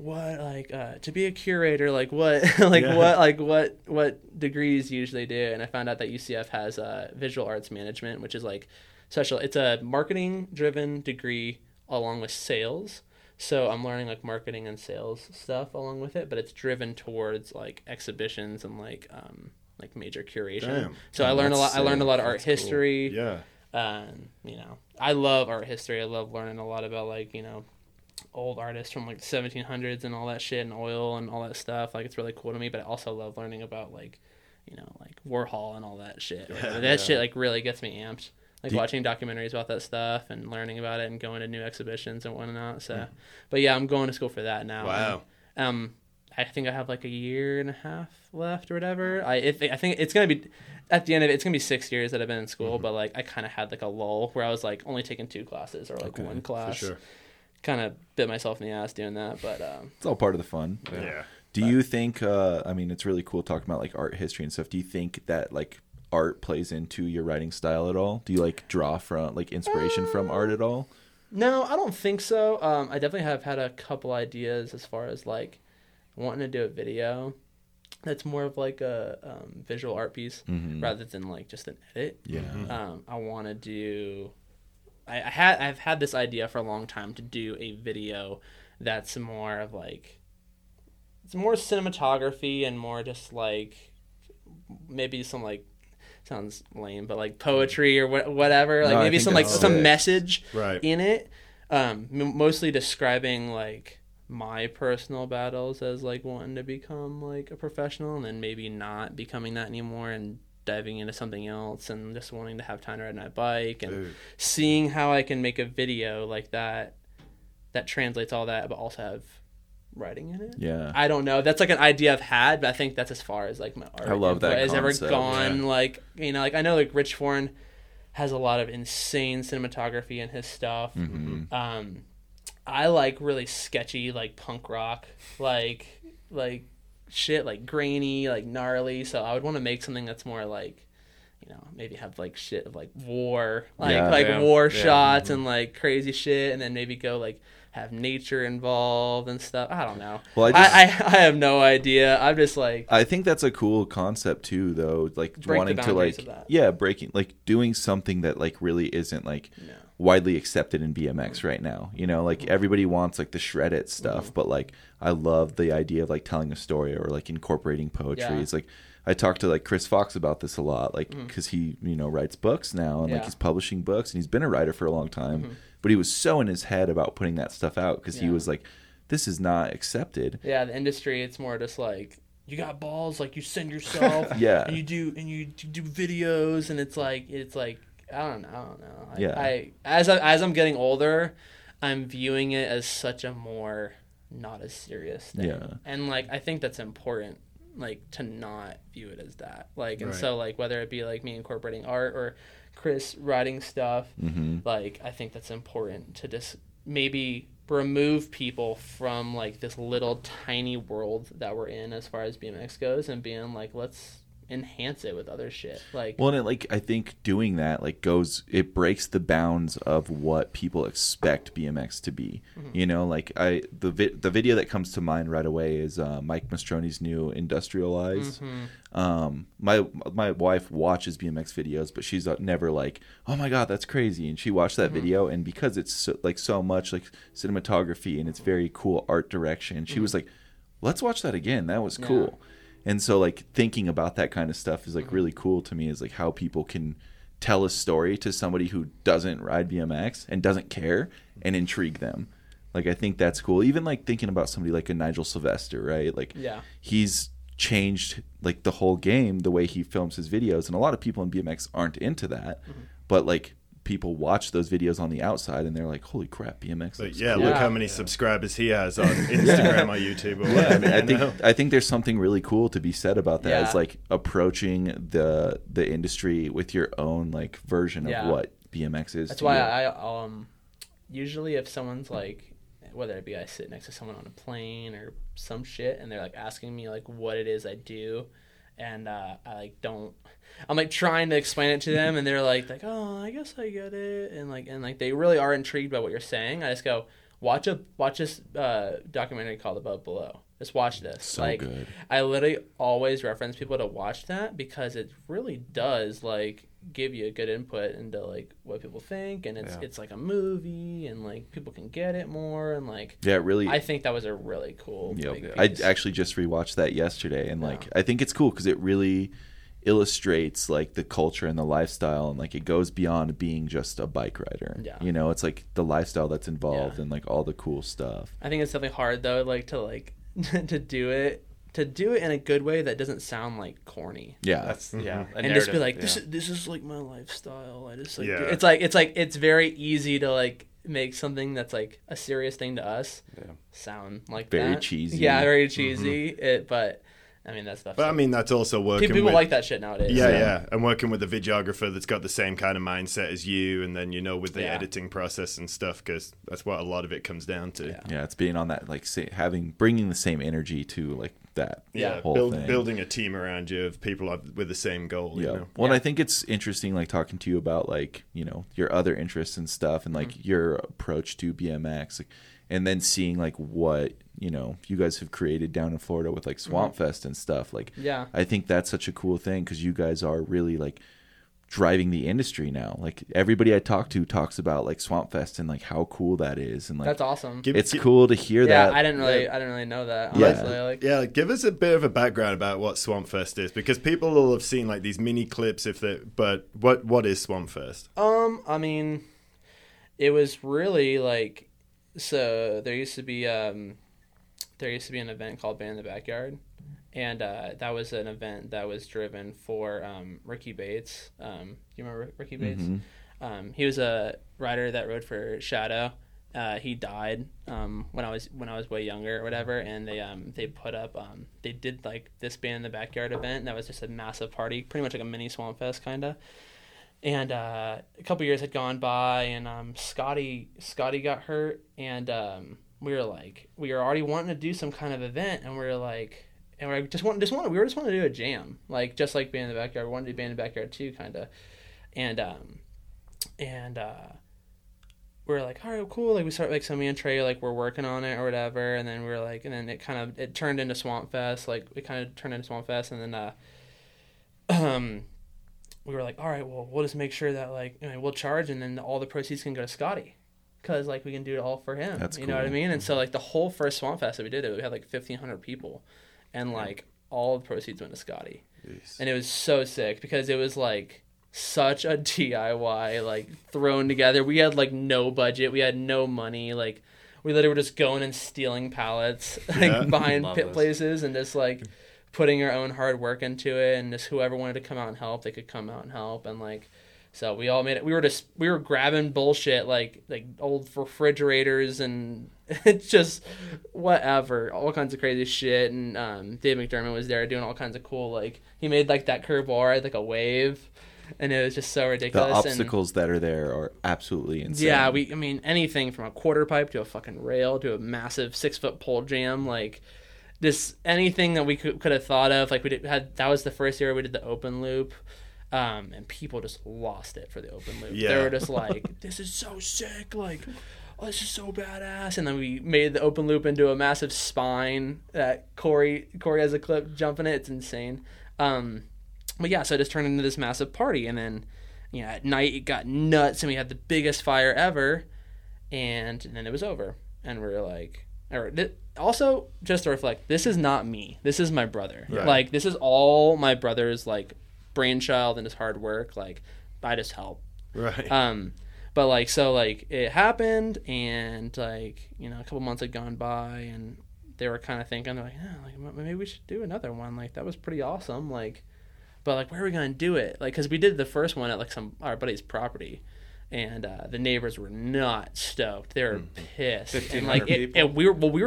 what like to be a curator, like what like yeah. what degrees usually do, and I found out that UCF has visual arts management, which is like special. It's a marketing driven degree along with sales, so I'm learning like marketing and sales stuff along with it, but it's driven towards like exhibitions and like major curation. Damn. So I learned a lot. I learned a lot of art history. Cool. Yeah. You know, I love art history. I love learning a lot about like, you know, old artists from like the 1700s and all that shit, and oil and all that stuff. Like it's really cool to me, but I also love learning about like, you know, like Warhol and all that shit. Like, that shit like really gets me amped. Like watching documentaries about that stuff and learning about it and going to new exhibitions and whatnot. So, but yeah, I'm going to school for that now. Wow. And, I think I have like a year and a half left or whatever. I think it's going to be, at the end of it, it's going to be 6 years that I've been in school, but like I kind of had like a lull where I was like only taking 2 classes or like one class. For sure. Kind of bit myself in the ass doing that, but it's all part of the fun. Yeah. Do you think? I mean, it's really cool talking about like art history and stuff. Do you think that like art plays into your writing style at all? Do you like draw from like inspiration from art at all? No, I don't think so. I definitely have had a couple ideas as far as like wanting to do a video that's more of like a visual art piece rather than like just an edit. Yeah. I want to do. I've had this idea for a long time to do a video that's more of like, it's more cinematography and more just like maybe some like, sounds lame, but like poetry or whatever, like no, maybe some like some message in it, mostly describing like my personal battles as like wanting to become like a professional and then maybe not becoming that anymore and diving into something else and just wanting to have time to ride my bike and seeing how I can make a video like that that translates all that, but also have writing in it. Yeah, I don't know. That's like an idea I've had, but I think that's as far as like my art. I love that has ever gone. Yeah. Like, you know, like I know like Rich Foreign has a lot of insane cinematography in his stuff. Mm-hmm. I like really sketchy, like punk rock, like shit, like grainy, like gnarly. So I would want to make something that's more like, you know, maybe have like shit of like war, war shots and like crazy shit, and then maybe go like have nature involved and stuff. I don't know. Well, I have no idea. I'm just like, I think that's a cool concept too, though. Like wanting to like, yeah, breaking, like doing something that like really isn't like widely accepted in BMX right now. You know, like everybody wants like the shred it stuff, but like I love the idea of like telling a story or like incorporating poetry. Yeah. It's like, I talked to like Chris Fox about this a lot, like because he, you know, writes books now and like he's publishing books and he's been a writer for a long time, but he was so in his head about putting that stuff out because he was like, this is not accepted. Yeah, the industry, it's more just like, you got balls, like you send yourself, and you do videos, and it's like I don't know. I as I'm getting older, I'm viewing it as such a more not as serious thing, and like I think that's important. Like to not view it as that, like, and so like whether it be like me incorporating art or Chris writing stuff, like I think that's important to just maybe remove people from like this little tiny world that we're in as far as BMX goes, and being like, let's enhance it with other shit. Like, well, and it, like I think doing that like goes, it breaks the bounds of what people expect BMX to be. You know, like the video that comes to mind right away is Mike Mastroni's new Industrialize. My wife watches BMX videos, but she's never like, oh my god, that's crazy. And she watched that video, and because it's so, like so much like cinematography and it's very cool art direction, she was like, let's watch that again. That was cool. And so, like, thinking about that kind of stuff is, like, really cool to me, is, like, how people can tell a story to somebody who doesn't ride BMX and doesn't care and intrigue them. Like, I think that's cool. Even, like, thinking about somebody like a Nigel Sylvester, right? Like, he's changed, like, the whole game, the way he films his videos. And a lot of people in BMX aren't into that. But, like, people watch those videos on the outside and they're like, holy crap, BMX. But yeah, cool. Look how many subscribers he has on Instagram or YouTube. Or whatever. Yeah, I think there's something really cool to be said about that. Yeah. It's like approaching the industry with your own like version of what BMX is. That's why I usually if someone's like, whether it be I sit next to someone on a plane or some shit, and they're like asking me like what it is I do. And I'm like trying to explain it to them, and they're like, oh, I guess I get it, and like they really are intrigued by what you're saying. I just go, watch this documentary called Above Below. Just watch this. So like, good. I literally always reference people to watch that because it really does like give you a good input into like what people think, and it's like a movie, and like people can get it more, and like really. I think that was a really cool. I actually just rewatched that yesterday, and like I think it's cool because it really illustrates like the culture and the lifestyle, and like it goes beyond being just a bike rider. Yeah. You know, it's like the lifestyle that's involved and like all the cool stuff. I think it's definitely hard though, like to like. to do it in a good way that doesn't sound like corny. And just be like, this is like my lifestyle. I just like it's like it's very easy to like make something that's like a serious thing to us sound like cheesy. But I mean, that's stuff. But I mean, that's also working. People like that shit nowadays. Yeah. And working with a videographer that's got the same kind of mindset as you, and then, you know, with the editing process and stuff, because that's what a lot of it comes down to. Yeah, it's being on that, like, bringing the same energy to, like, that whole thing. Building a team around you of people with the same goal. Yeah. You know? Well, and I think it's interesting, like, talking to you about, like, you know, your other interests and stuff, and, like, your approach to BMX, like, and then seeing, like, what, you know, you guys have created down in Florida with, like, Swamp Fest and stuff. Like, I think that's such a cool thing because you guys are really, like, driving the industry now. Like, everybody I talk to talks about, like, Swamp Fest and, like, how cool that is. And, like, that's awesome. It's cool to hear that. Yeah, I didn't really know that, honestly. Yeah. Like, give us a bit of a background about what Swamp Fest is, because people will have seen, like, these mini clips, but what is Swamp Fest? I mean, it was really, like... So there used to be an event called Band in the Backyard, and that was an event that was driven for Ricky Bates. Do you remember Ricky Bates? He was a rider that rode for Shadow, he died when I was way younger or whatever, and they put up they did like this Band in the Backyard event that was just a massive party, pretty much like a mini Swamp Fest kinda. And a couple years had gone by, and Scotty got hurt, and we were already wanting to do some kind of event, and we were just wanting to do a jam, like just like Band in the Backyard. We wanted to do Band in the Backyard too, kinda, and we're like, all right, cool. Like, we start, like, so me and Trey, like, we're working on it or whatever. And then we're like, and then it turned into Swamp Fest. Like, it kind of turned into Swamp Fest. And then, we were like, all right, well, we'll just make sure that, like, I mean, we'll charge. And then all the proceeds can go to Scotty. Cause, like, we can do it all for him. That's cool. You know what I mean? And so, like, the whole first Swamp Fest that we did, we had, like, 1,500 people. And, like, all the proceeds went to Scotty. Yes. And it was so sick because it was, like, such a DIY, like, thrown together. We had, like, no budget. We had no money. Like, we literally were just going and stealing pallets, like, buying pit places and just, like, putting our own hard work into it. And just whoever wanted to come out and help, they could come out and help. And, like, so we all made it. We were grabbing bullshit, like old refrigerators and it's just whatever, all kinds of crazy shit. And Dave McDermott was there doing all kinds of cool, like, he made, like, that curveball ride, like, a wave. And it was just so ridiculous. The obstacles that are there are absolutely insane. Yeah, I mean, anything from a quarter pipe to a fucking rail to a massive 6-foot pole jam, like, this, anything that we could have thought of. Like, that was the first year we did the open loop, and people just lost it for the open loop. Yeah. They were just like, this is so sick, like, oh, this is so badass. And then we made the open loop into a massive spine that Corey has a clip jumping it. It's insane. But yeah, so it just turned into this massive party. And then, you know, at night it got nuts and we had the biggest fire ever. And then it was over. And we were like, also, just to reflect, this is not me. This is my brother. Right. Like, this is all my brother's, like, brainchild and his hard work. Like, I just help. Right. But, like, so, like, it happened and, like, you know, a couple months had gone by and they were kind of thinking, like, yeah, like, maybe we should do another one. Like, that was pretty awesome. Like, but, like, where are we going to do it? Like, because we did the first one at, like, our buddy's property, and the neighbors were not stoked. They were pissed. And, like, we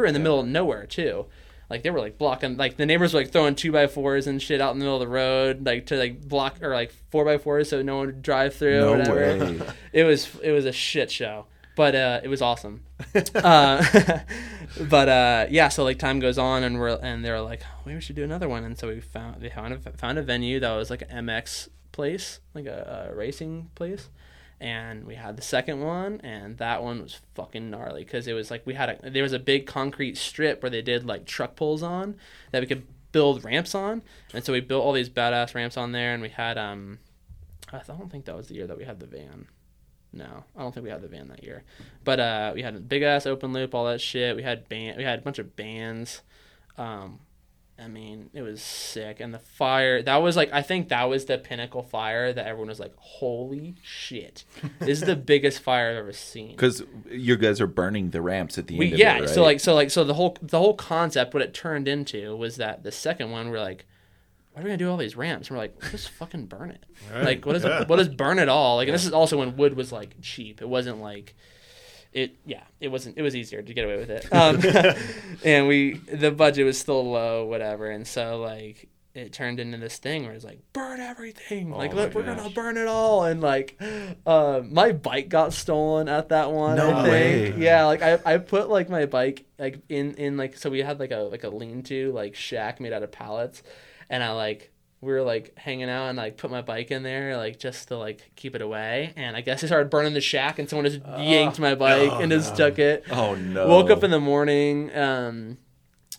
were in the middle of nowhere, too. Like, they were, like, blocking. Like, the neighbors were, like, throwing 2x4s and shit out in the middle of the road, like, to, like, block, or, like, 4x4s so no one would drive through or whatever. Way. It was a shit show. But it was awesome. Yeah, so, like, time goes on, and they're like, oh, maybe we should do another one. And so we found a venue that was, like, an MX place, like a racing place. And we had the second one, and that one was fucking gnarly because it was, like, there was a big concrete strip where they did, like, truck pulls on that we could build ramps on. And so we built all these badass ramps on there, and we had I don't think that was the year that we had the van. No, I don't think we had the van that year, but we had a big ass open loop, all that shit. We had a bunch of bands. I mean, it was sick, and the fire that was, like, I think that was the pinnacle fire that everyone was like, "Holy shit, this is the biggest fire I've ever seen." Because you guys are burning the ramps at the end. Yeah, of it, right? so the whole concept, what it turned into was that the second one, we're like, why are we going to do all these ramps? And we're like, just fucking burn it. Right. Like, what is burn it all? Like, and this is also when wood was, like, cheap. It wasn't, like, it was easier to get away with it. And the budget was still low, whatever. And so, like, it turned into this thing where it's like, burn everything. Oh, like, look, we're going to burn it all. And, like, my bike got stolen at that one. No I think. Way. Yeah. Like, I put, like, my bike, like, in, like, so we had, like, a lean-to, like, shack made out of pallets. And we were, like, hanging out and, like, put my bike in there, like, just to, like, keep it away. And I guess it started burning the shack, and someone just yanked my bike just took it. Oh, no. Woke up in the morning. It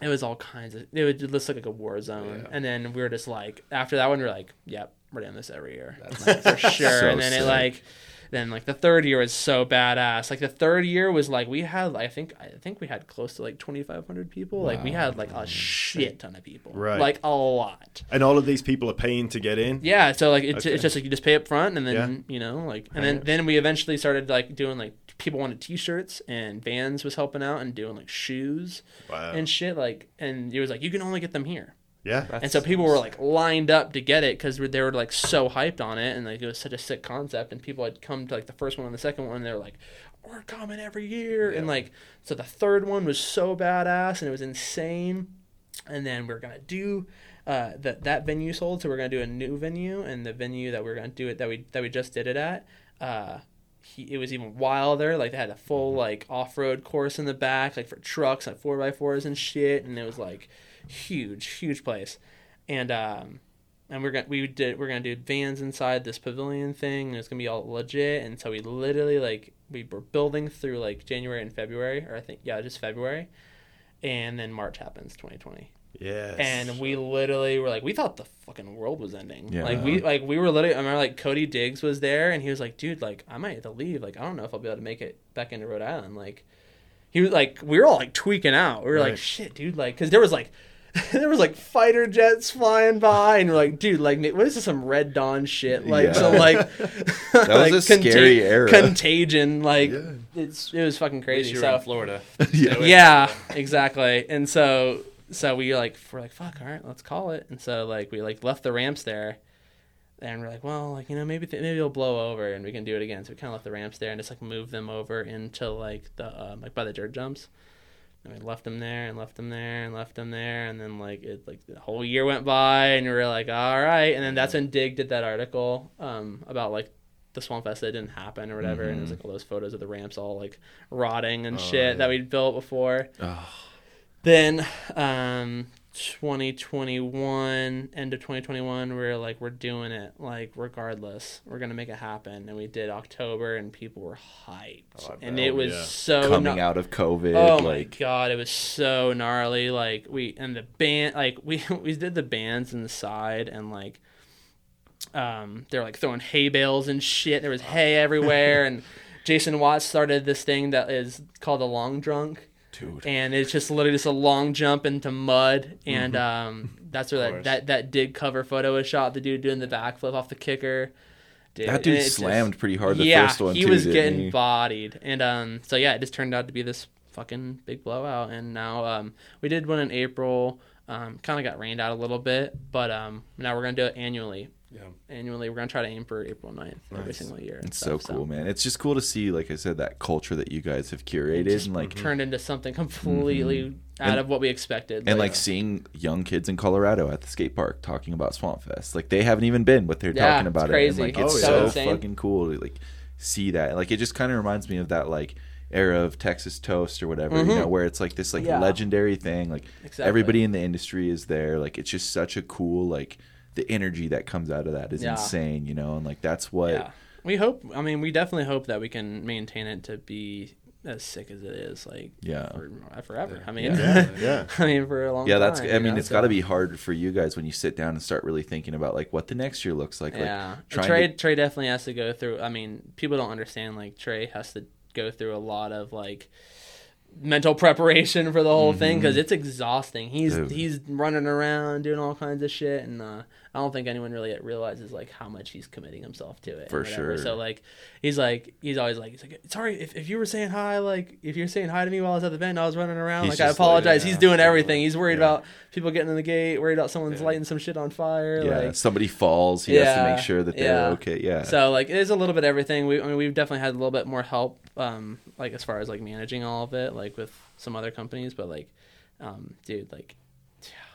was all kinds of – it looked like a war zone. Yeah. And then we were just, like – after that one, we were like, yep, we're doing this every year. That's, like, for sure. So and then sick. It, like – then, like, the third year was so badass. Like, the third year was, like, we had, I think we had close to, like, 2,500 people. Wow. Like, we had, like, a shit ton of people. Right. Like, a lot. And all of these people are paying to get in? Yeah. So, like, it's just, like, you just pay up front and then, you know, like, and then we eventually started, like, doing, like, people wanted T-shirts, and Vans was helping out and doing, like, shoes and shit. Like, and it was, like, you can only get them here. Yeah. And so people were, like, lined up to get it because they were, like, so hyped on it. And, like, it was such a sick concept. And people had come to, like, the first one and the second one. And they were like, we're coming every year. Yeah. And like, so the third one was so badass and it was insane. And then we're going to do that venue sold. So we're going to do a new venue, and the venue that we're going to do it that we just did it at. It was even wilder. Like, they had a full like off-road course in the back, like for trucks, like 4x4s and shit. And it was like huge place. And we're gonna do vans inside this pavilion thing, and it's gonna be all legit. And so we literally we were building through like January and February, or I think just February, and then March happens, 2020. Yes. And we literally were like, we thought the fucking world was ending. Yeah. We were literally, I remember Cody Diggs was there, and he was like, dude, I might have to leave. I don't know if I'll be able to make it back into Rhode Island. He was we were all tweaking out. We were like, shit, dude, because there was fighter jets flying by, and we're like, dude, what is this, some Red Dawn shit? That was a scary era. Contagion, it was fucking crazy. At least you were in Florida. Yeah, exactly. And so we we're like, fuck, all right, let's call it. And so we left the ramps there, and we're like, well, maybe it'll blow over and we can do it again. So we kind of left the ramps there and just moved them over into the by the dirt jumps. And we left them there and left them there and left them there, and then the whole year went by, and we were like, all right. And then that's when Dig did that article about the Swamp Fest that didn't happen or whatever, and it was all those photos of the ramps all rotting and shit that we'd built before. Oh. Then 2021, end of 2021, we were we're doing it, regardless, we're gonna make it happen. And we did October, and people were hyped. And it was so coming out of COVID. Oh my god, it was so gnarly. We did the bands inside, and they're throwing hay bales and shit. There was hay everywhere, and Jason Watts started this thing that is called the long drunk. Dude. And it's just literally just a long jump into mud, and that's where that Dig cover photo was shot. The dude doing the backflip off the kicker. Dude, that dude slammed pretty hard the first one. He was getting bodied, and it just turned out to be this fucking big blowout. And now we did one in April, kind of got rained out a little bit, but now we're gonna do it annually. Yeah. Annually, we're going to try to aim for April 9th every single year. It's so cool, man. It's just cool to see, like I said, that culture that you guys have curated. Just and turned into something completely out of what we expected. And seeing young kids in Colorado at the skate park talking about Swamp Fest. They haven't even been, but they're talking about it. Crazy. And, it's so fucking cool to see that. It just kind of reminds me of that era of Texas Toast or whatever, you know, where it's this legendary thing. Everybody in the industry is there. It's just such a cool the energy that comes out of that is insane, you know, and that's what we hope. I mean, we definitely hope that we can maintain it to be as sick as it is, forever. Yeah. I mean, I mean, for a long time. Yeah, that's. I mean, it's got to be hard for you guys when you sit down and start really thinking about what the next year looks like. Yeah, Trey definitely has to go through. I mean, people don't understand. Trey has to go through a lot of mental preparation for the whole thing, because it's exhausting. He's running around doing all kinds of shit, and I don't think anyone really realizes how much he's committing himself to it for sure. So he's always sorry if you were saying hi, if you're saying hi to me while I was at the bend, I was running around. I apologize. He's doing everything. He's worried about people getting in the gate, worried about someone's lighting some shit on fire. Somebody falls. He has to make sure that they're okay. Yeah. So it is a little bit everything. We've definitely had a little bit more help, as far as managing all of it, with some other companies, but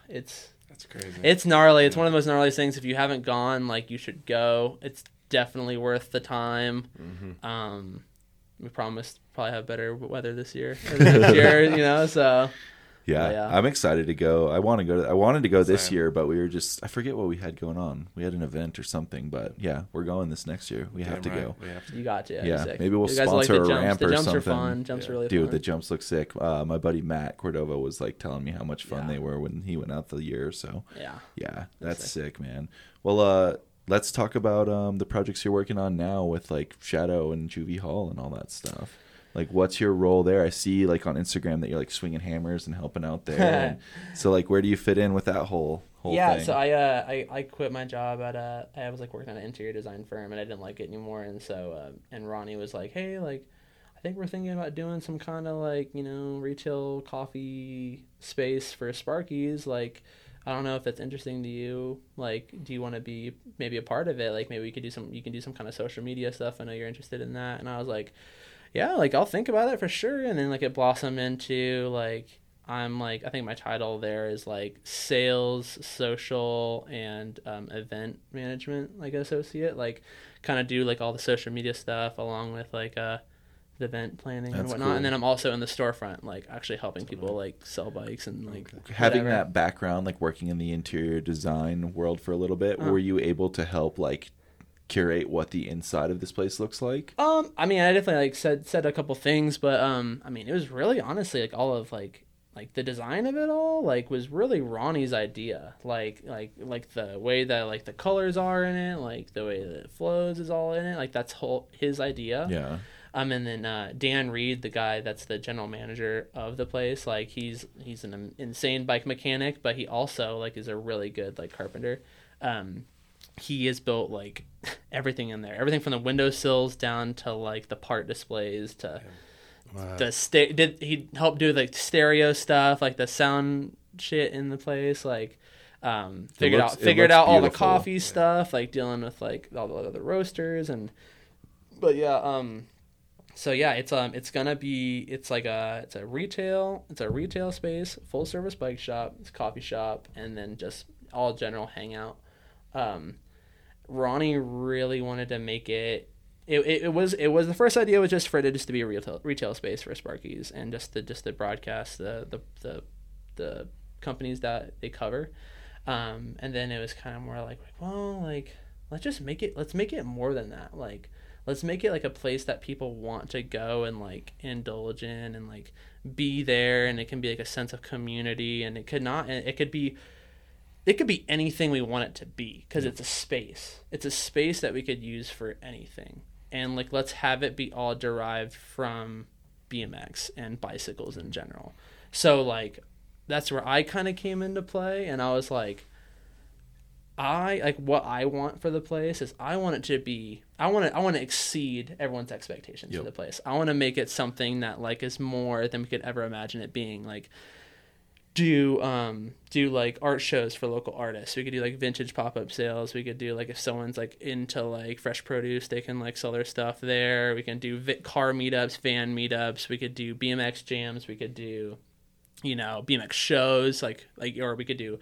it's. That's crazy. It's gnarly. It's one of the most gnarliest things. If you haven't gone, you should go. It's definitely worth the time. Mm-hmm. We promised probably have better weather this year, you know. So yeah, I'm excited to go. I wanted to go this year, but we were I forget what we had going on. We had an event or something, but yeah, we're going this next year. We have to go. We have to. You got to. Yeah, maybe we'll sponsor a ramp or something. The jumps are fun. Jumps are really fun. Dude, the jumps look sick. My buddy Matt Cordova was telling me how much fun they were when he went out the year. So yeah, that's sick, man. Well, let's talk about the projects you're working on now with Shadow and Juvie Hall and all that stuff. What's your role there? I see, on Instagram that you're, swinging hammers and helping out there. And so, where do you fit in with that whole thing? Yeah, so I quit my job at I was, working at an interior design firm, and I didn't like it anymore. And so, and Ronnie was like, hey, I think we're thinking about doing some kind of, retail coffee space for Sparky's. I don't know if that's interesting to you. Do you want to be maybe a part of it? Maybe you can do some kind of social media stuff. I know you're interested in that. And I was like... yeah, like, I'll think about it for sure. And then, like, it blossomed into, like, I'm, like, I think my title there is, like, sales, social, and event management, like, associate. Like, kind of do, like, all the social media stuff along with, like, the event planning and whatnot. Cool. And then I'm also in the storefront, like, actually helping people, like, sell bikes and, like, having whatever. That background, like, working in the interior design world for a little bit, were you able to help, like, curate what the inside of this place looks like? I mean, I definitely, like, said a couple things, but, I mean, it was really, honestly, like, all of, like the design of it all, like, was really Ronnie's idea. Like the way that, like, the colors are in it, like the way that it flows is all in it. Like, that's his idea. Yeah. And then Dan Reed, the guy that's the general manager of the place, like, he's an insane bike mechanic, but he also, like, is a really good, like, carpenter. He has built, like, everything in there, everything from the windowsills down to, like, the part displays to. Yeah. Wow. He helped do, like, stereo stuff, like the sound shit in the place, like figured out all the coffee stuff, like dealing with, like, all the other roasters and. But yeah, so yeah, it's a retail space, full service bike shop, it's a coffee shop, and then just all general hangout. Ronnie really wanted to make it. It was the first idea was just for it just to be a retail space for Sparky's and just to broadcast the companies that they cover, and then it was kind of more like let's make it more than that, like let's make it like a place that people want to go and like indulge in and like be there, and it can be like a sense of community, and it could be anything we want it to be because it's a space that we could use for anything. And, like, let's have it be all derived from BMX and bicycles in general. So, like, that's where I kind of came into play, and I was like, what I want for the place is I want to exceed everyone's expectations for the place. I want to make it something that, like, is more than we could ever imagine it being, like, do like art shows for local artists. We could do like vintage pop-up sales. We could do like if someone's like into like fresh produce, they can like sell their stuff there. We can do car meetups, van meetups. We could do BMX jams. We could do, you know, BMX shows like or we could do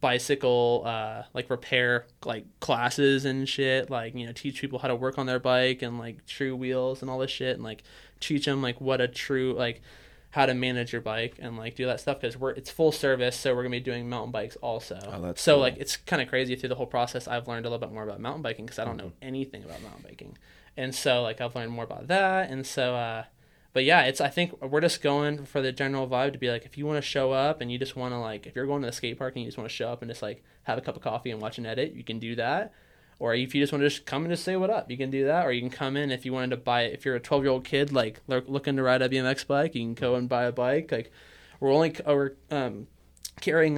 bicycle like repair like classes and shit, like, you know, teach people how to work on their bike and like true wheels and all this shit, and like teach them like what a true like how to manage your bike and like do that stuff, because it's full service, so we're gonna be doing mountain bikes also. Oh, that's so cool. Like, it's kind of crazy. Through the whole process, I've learned a little bit more about mountain biking because I don't know anything about mountain biking, and so like I've learned more about that. And so, but yeah, it's I think we're just going for the general vibe to be like, if you want to show up and you just want to like, if you're going to the skate park and you just want to show up and just like have a cup of coffee and watch an edit, you can do that. Or if you just want to just come and just say what up, you can do that. Or you can come in if you wanted to buy it. If you're a 12-year-old kid, like, looking to ride a BMX bike, you can go and buy a bike. Like, we're carrying,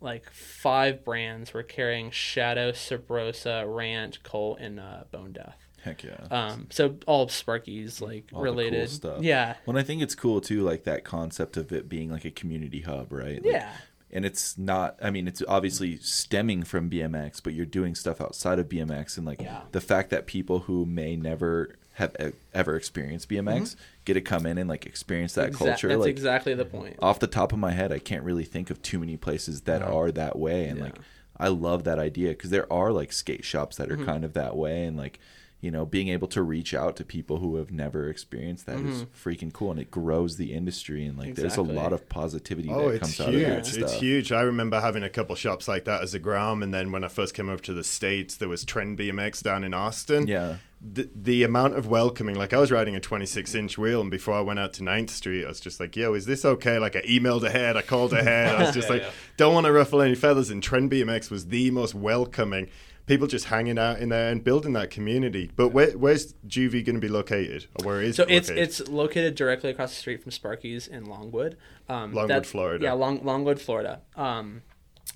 like, 5 brands. We're carrying Shadow, Sabrosa, Rant, Colt, and Bone Death. Heck yeah. So all Sparky's, like, all related. Cool stuff. Yeah. Well, and I think it's cool, too, like, that concept of it being, like, a community hub, right? Like, yeah. And it's not, I mean, it's obviously stemming from BMX, but you're doing stuff outside of BMX. And, like, the fact that people who may never have ever experienced BMX get to come in and, like, experience that culture. That's like, exactly the point. Off the top of my head, I can't really think of too many places that are that way. And, like, I love that idea because there are, like, skate shops that are kind of that way. And, like, you know, being able to reach out to people who have never experienced that is freaking cool, and it grows the industry, and like there's a lot of positivity that comes out of that stuff. It's huge. I remember having a couple shops like that as a Gram, and then when I first came over to the States, there was Trend BMX down in Austin. Yeah. The amount of welcoming, like I was riding a 26-inch wheel, and before I went out to 9th Street, I was just like, yo, is this okay? Like, I emailed ahead, I called ahead. I was just don't want to ruffle any feathers, and Trend BMX was the most welcoming. People just hanging out in there and building that community. But where's Juvie going to be located? Or where is it located? So it's located directly across the street from Sparky's in Longwood. Longwood, Florida. Yeah, Longwood, Florida.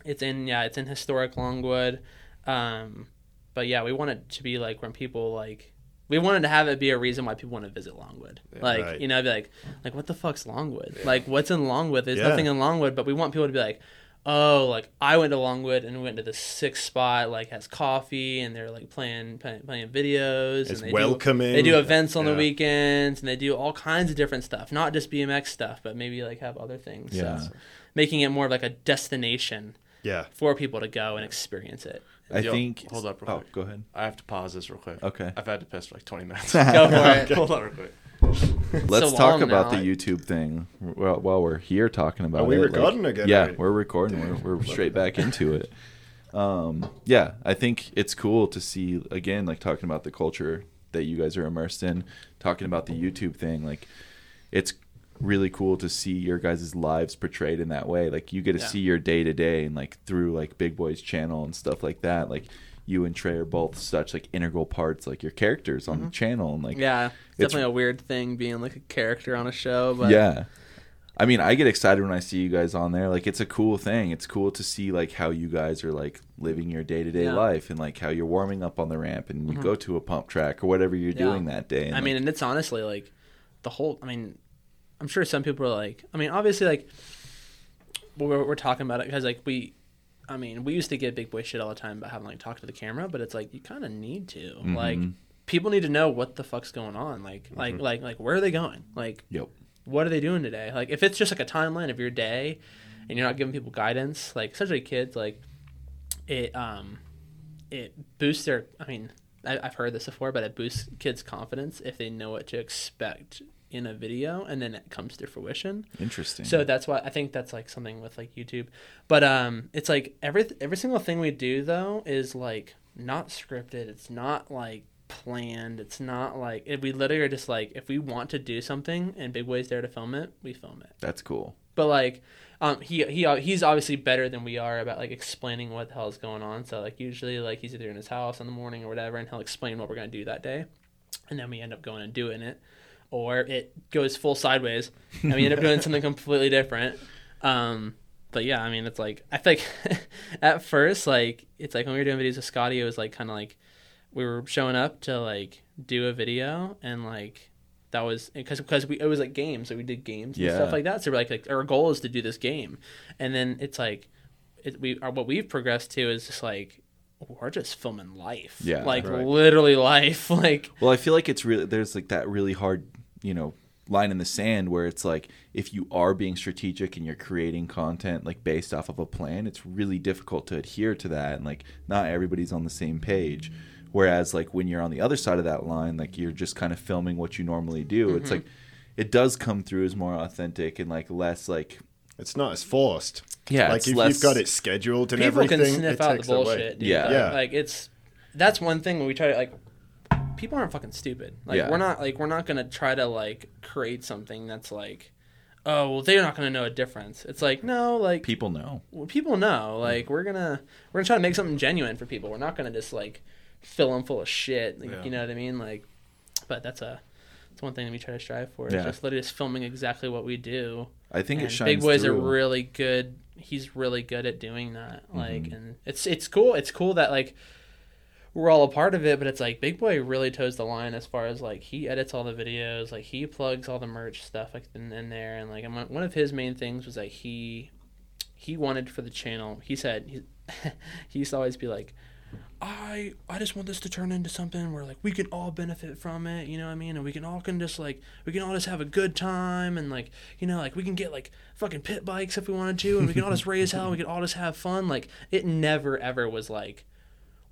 It's in historic Longwood. But yeah, we want it to be like when people like... We wanted to have it be a reason why people want to visit Longwood. You know, I'd be like, what the fuck's Longwood? Yeah. Like, what's in Longwood? There's nothing in Longwood, but we want people to be like... oh, like, I went to Longwood and went to the sixth spot, like, has coffee, and they're, like, playing videos. It's and welcoming. They do events on the weekends, and they do all kinds of different stuff, not just BMX stuff, but maybe, like, have other things. Yeah. So making it more of, like, a destination for people to go and experience it. Hold up real quick. Oh, go ahead. I have to pause this real quick. Okay. I've had to piss for, like, 20 minutes. Go for it. Hold on real quick. Let's talk about the YouTube thing while we're here talking about it. Are we recording again? Yeah, we're recording. We're straight back into it. Yeah, I think it's cool to see, again, like talking about the culture that you guys are immersed in, talking about the YouTube thing. Like, it's really cool to see your guys' lives portrayed in that way. Like, you get to see your day-to-day and, like, through, like, Big Boy's channel and stuff like that. Like, you and Trey are both such, like, integral parts, like, your characters on the channel. And, like, yeah, it's definitely a weird thing being, like, a character on a show. But yeah. I mean, I get excited when I see you guys on there. Like, it's a cool thing. It's cool to see, like, how you guys are, like, living your day-to-day life and, like, how you're warming up on the ramp and you go to a pump track or whatever you're doing that day. And, I mean, and it's honestly, like, the whole – I mean, I'm sure some people are, like – I mean, obviously, like, we're talking about it because, like, we used to get Big Boy shit all the time about having, like, talk to the camera, but it's, like, you kind of need to. Mm-hmm. Like, people need to know what the fuck's going on. Like, like, where are they going? Like, what are they doing today? Like, if it's just, like, a timeline of your day and you're not giving people guidance, like, especially kids, like, it boosts their, I mean, I've heard this before, but it boosts kids' confidence if they know what to expect in a video, and then it comes to fruition. Interesting. So that's why I think that's, like, something with, like, YouTube. But it's, like, every single thing we do, though, is, like, not scripted. It's not, like, planned. It's not, like, we literally are just, like, if we want to do something and Big Boy's there to film it, we film it. That's cool. But, like, he's obviously better than we are about, like, explaining what the hell is going on. So, like, usually, like, he's either in his house in the morning or whatever, and he'll explain what we're going to do that day. And then we end up going and doing it. Or it goes full sideways, and we end up doing something completely different. But yeah, I mean, it's like, I think at first, like, it's like when we were doing videos with Scotty, it was like kind of like we were showing up to, like, do a video, and, like, that was because it was like games, so we did games and stuff like that. So we're like our goal is to do this game, and then it's like what we've progressed to is just like, we're just filming life, literally life. Like, well, I feel like it's really there's like that really hard, you know, line in the sand where it's like if you are being strategic and you're creating content like based off of a plan, it's really difficult to adhere to that, and like not everybody's on the same page. Whereas like when you're on the other side of that line, like you're just kind of filming what you normally do. Mm-hmm. It's like it does come through as more authentic and like less like. It's not as forced. Yeah, like if you've got it scheduled and everything, people can sniff out the bullshit. Dude. Yeah, like that's one thing when we try to like. People aren't fucking stupid. Like we're not gonna try to like create something that's like, oh well, they're not gonna know a difference. It's like no, like people know. Well, people know. Like we're gonna try to make something genuine for people. We're not gonna just like fill them full of shit. Like, you know what I mean? Like, but that's one thing that we try to strive for. Yeah. It's just literally just filming exactly what we do. I think it shines through. Big Boy's are really good. He's really good at doing that. Like, and it's cool. It's cool that like we're all a part of it, but it's like Big Boy really toes the line as far as like he edits all the videos, like he plugs all the merch stuff like in there, and like one of his main things was like he wanted for the channel. He said he used to always be like, I just want this to turn into something where like we can all benefit from it, you know what I mean, and we can all just have a good time, and like, you know, like we can get like fucking pit bikes if we wanted to, and we can all just raise hell, and we can all just have fun. Like it never ever was like,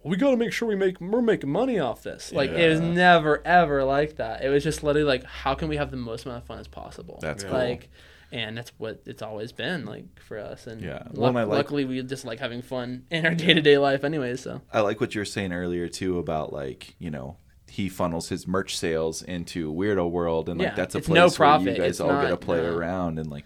well, we gotta make sure we're making money off this. Like it was never ever like that. It was just literally like, how can we have the most amount of fun as possible? That's like cool. And that's what it's always been like for us. And luckily, we just like having fun in our day-to-day life anyways. So I like what you were saying earlier, too, about like, you know, he funnels his merch sales into Weirdo World. And like that's a place where you guys get to play around. And like,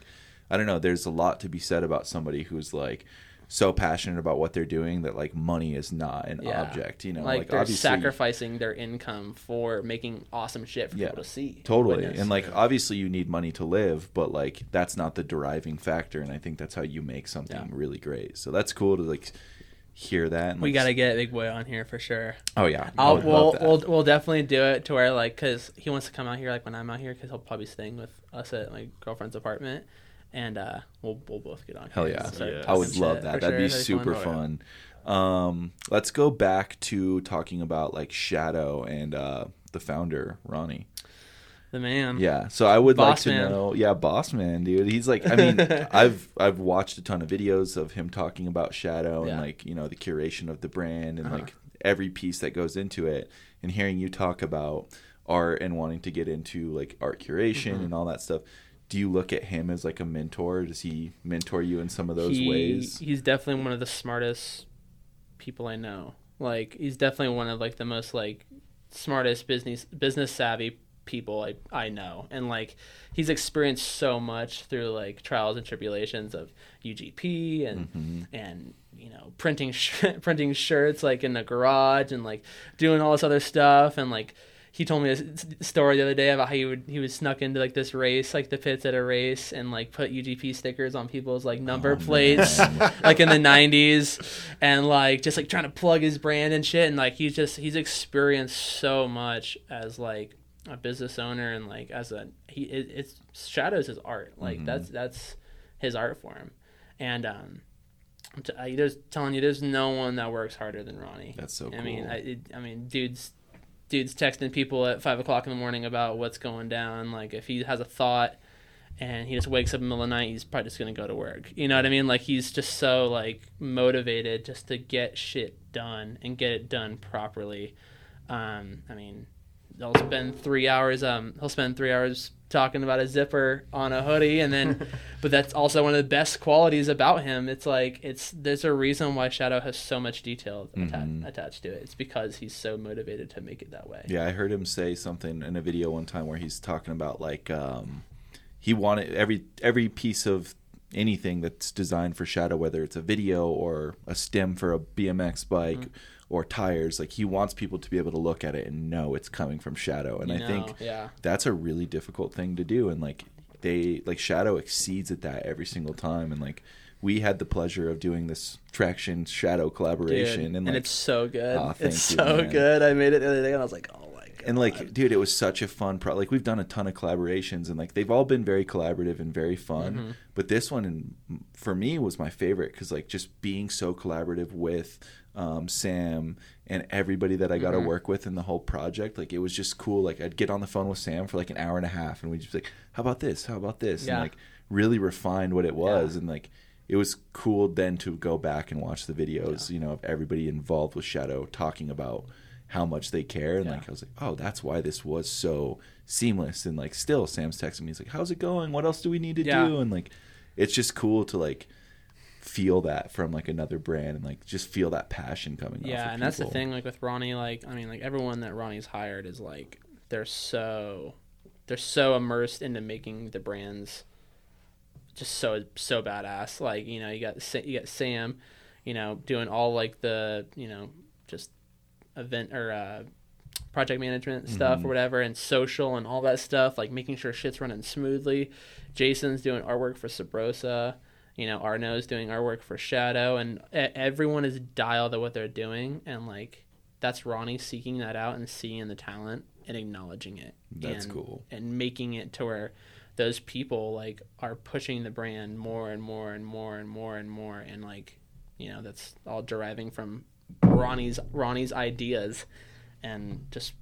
I don't know, there's a lot to be said about somebody who's like so passionate about what they're doing that like money is not an object, you know, like they're obviously sacrificing their income for making awesome shit for people to see. Totally. Witness. And like, obviously you need money to live, but like, that's not the driving factor. And I think that's how you make something really great. So that's cool to like hear that. And we got to get Big Boy on here for sure. Oh yeah. We'll definitely do it to where like, cause he wants to come out here. Like when I'm out here, cause he'll probably be staying with us at my girlfriend's apartment. and we'll both get on. Hell yeah. I would love that. That'd be super fun. Let's go back to talking about like Shadow and the founder, Ronnie. The man. Yeah. So I would boss like to man. Know. Yeah, boss man, dude. He's like, I mean, I've watched a ton of videos of him talking about Shadow and like, you know, the curation of the brand and like every piece that goes into it, and hearing you talk about art and wanting to get into like art curation and all that stuff. Do you look at him as like a mentor? Does he mentor you in some of those ways? He's definitely one of the smartest people I know. Like, he's definitely one of like the most like smartest business savvy people I know, and like he's experienced so much through like trials and tribulations of UGP and and you know printing shirts like in the garage and like doing all this other stuff. And like he told me a story the other day about how he was snuck into like this race, like the pits at a race, and like put UGP stickers on people's like number plates like in the 90s, and like just like trying to plug his brand and shit. And like he's experienced so much as like a business owner, and like as it's Shadow's his art, like that's his art form. And I'm just telling you, there's no one that works harder than Ronnie. That's so cool. I mean dude's texting people at 5 o'clock in the morning about what's going down. Like if he has a thought and he just wakes up in the middle of the night, he's probably just gonna go to work, you know what I mean? Like he's just so like motivated just to get shit done and get it done properly. I mean, he'll spend 3 hours talking about a zipper on a hoodie, and then but that's also one of the best qualities about him. It's like there's a reason why Shadow has so much detail attached to it. It's because he's so motivated to make it that way. Yeah, I heard him say something in a video one time where he's talking about like he wanted every piece of anything that's designed for Shadow, whether it's a video or a stem for a BMX bike or tires, like he wants people to be able to look at it and know it's coming from Shadow. And I think that's a really difficult thing to do. And like Shadow exceeds at that every single time. And like we had the pleasure of doing this Traction Shadow collaboration, dude, and it's so good. Oh, it's so good. I made it the other day and I was like, oh my god. And like, dude, it was such a fun pro. Like we've done a ton of collaborations and like they've all been very collaborative and very fun. But this one, for me, was my favorite because like just being so collaborative with Sam and everybody that I got to work with in the whole project, like it was just cool. Like I'd get on the phone with Sam for like an hour and a half, and we'd just be like, how about this and like really refined what it was. And like it was cool then to go back and watch the videos you know, of everybody involved with Shadow talking about how much they care. And like I was like, oh, that's why this was so seamless. And like still Sam's texting me, he's like, how's it going, what else do we need to do? And like it's just cool to like feel that from like another brand and like just feel that passion coming off of people. That's the thing, like with Ronnie, like I mean, like everyone that Ronnie's hired is like they're so immersed into making the brands just so badass. Like, you know, you got Sam, you know, doing all like the, you know, just event or project management stuff or whatever, and social and all that stuff, like making sure shit's running smoothly. Jason's doing artwork for Sabrosa. You know, Arno's doing our work for Shadow, and everyone is dialed at what they're doing. And like, that's Ronnie seeking that out and seeing the talent and acknowledging it. That's cool. And making it to where those people like are pushing the brand more and more and more and more and more. And like, you know, that's all deriving from Ronnie's ideas and just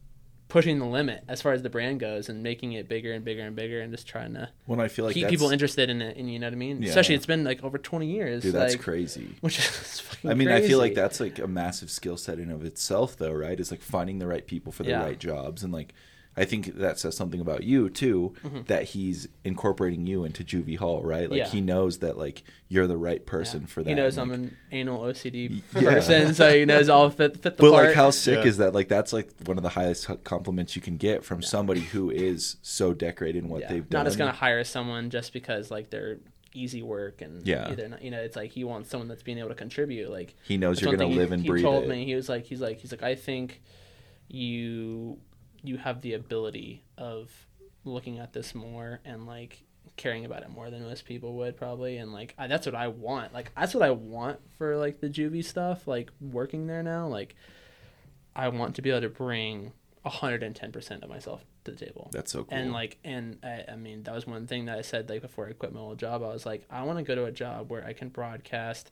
pushing the limit as far as the brand goes and making it bigger and bigger and bigger, and just trying to keep people interested in it. And you know what I mean? Yeah. Especially it's been like over 20 years. Dude, that's like crazy. Which is fucking crazy. I feel like that's like a massive skill set in of itself though, right? It's like finding the right people for the right jobs. And like, I think that says something about you too, that he's incorporating you into Juvie Hall, right? Like he knows that like you're the right person for that. He knows I'm an anal OCD person, so he knows I'll fit the part. But like, how sick is that? Like that's like one of the highest compliments you can get from somebody who is so decorated in what they've done. Not just gonna hire someone just because like they're easy work and either not, you know, it's like he wants someone that's being able to contribute. Like he knows you're gonna live and breathe. He told me he's like I think you have the ability of looking at this more and like caring about it more than most people would probably. And like, that's what I want. Like, that's what I want for like the Juvie stuff, like working there now. Like I want to be able to bring 110% of myself to the table. That's so cool. And like, and I mean, that was one thing that I said, like, before I quit my old job, I was like, I want to go to a job where I can broadcast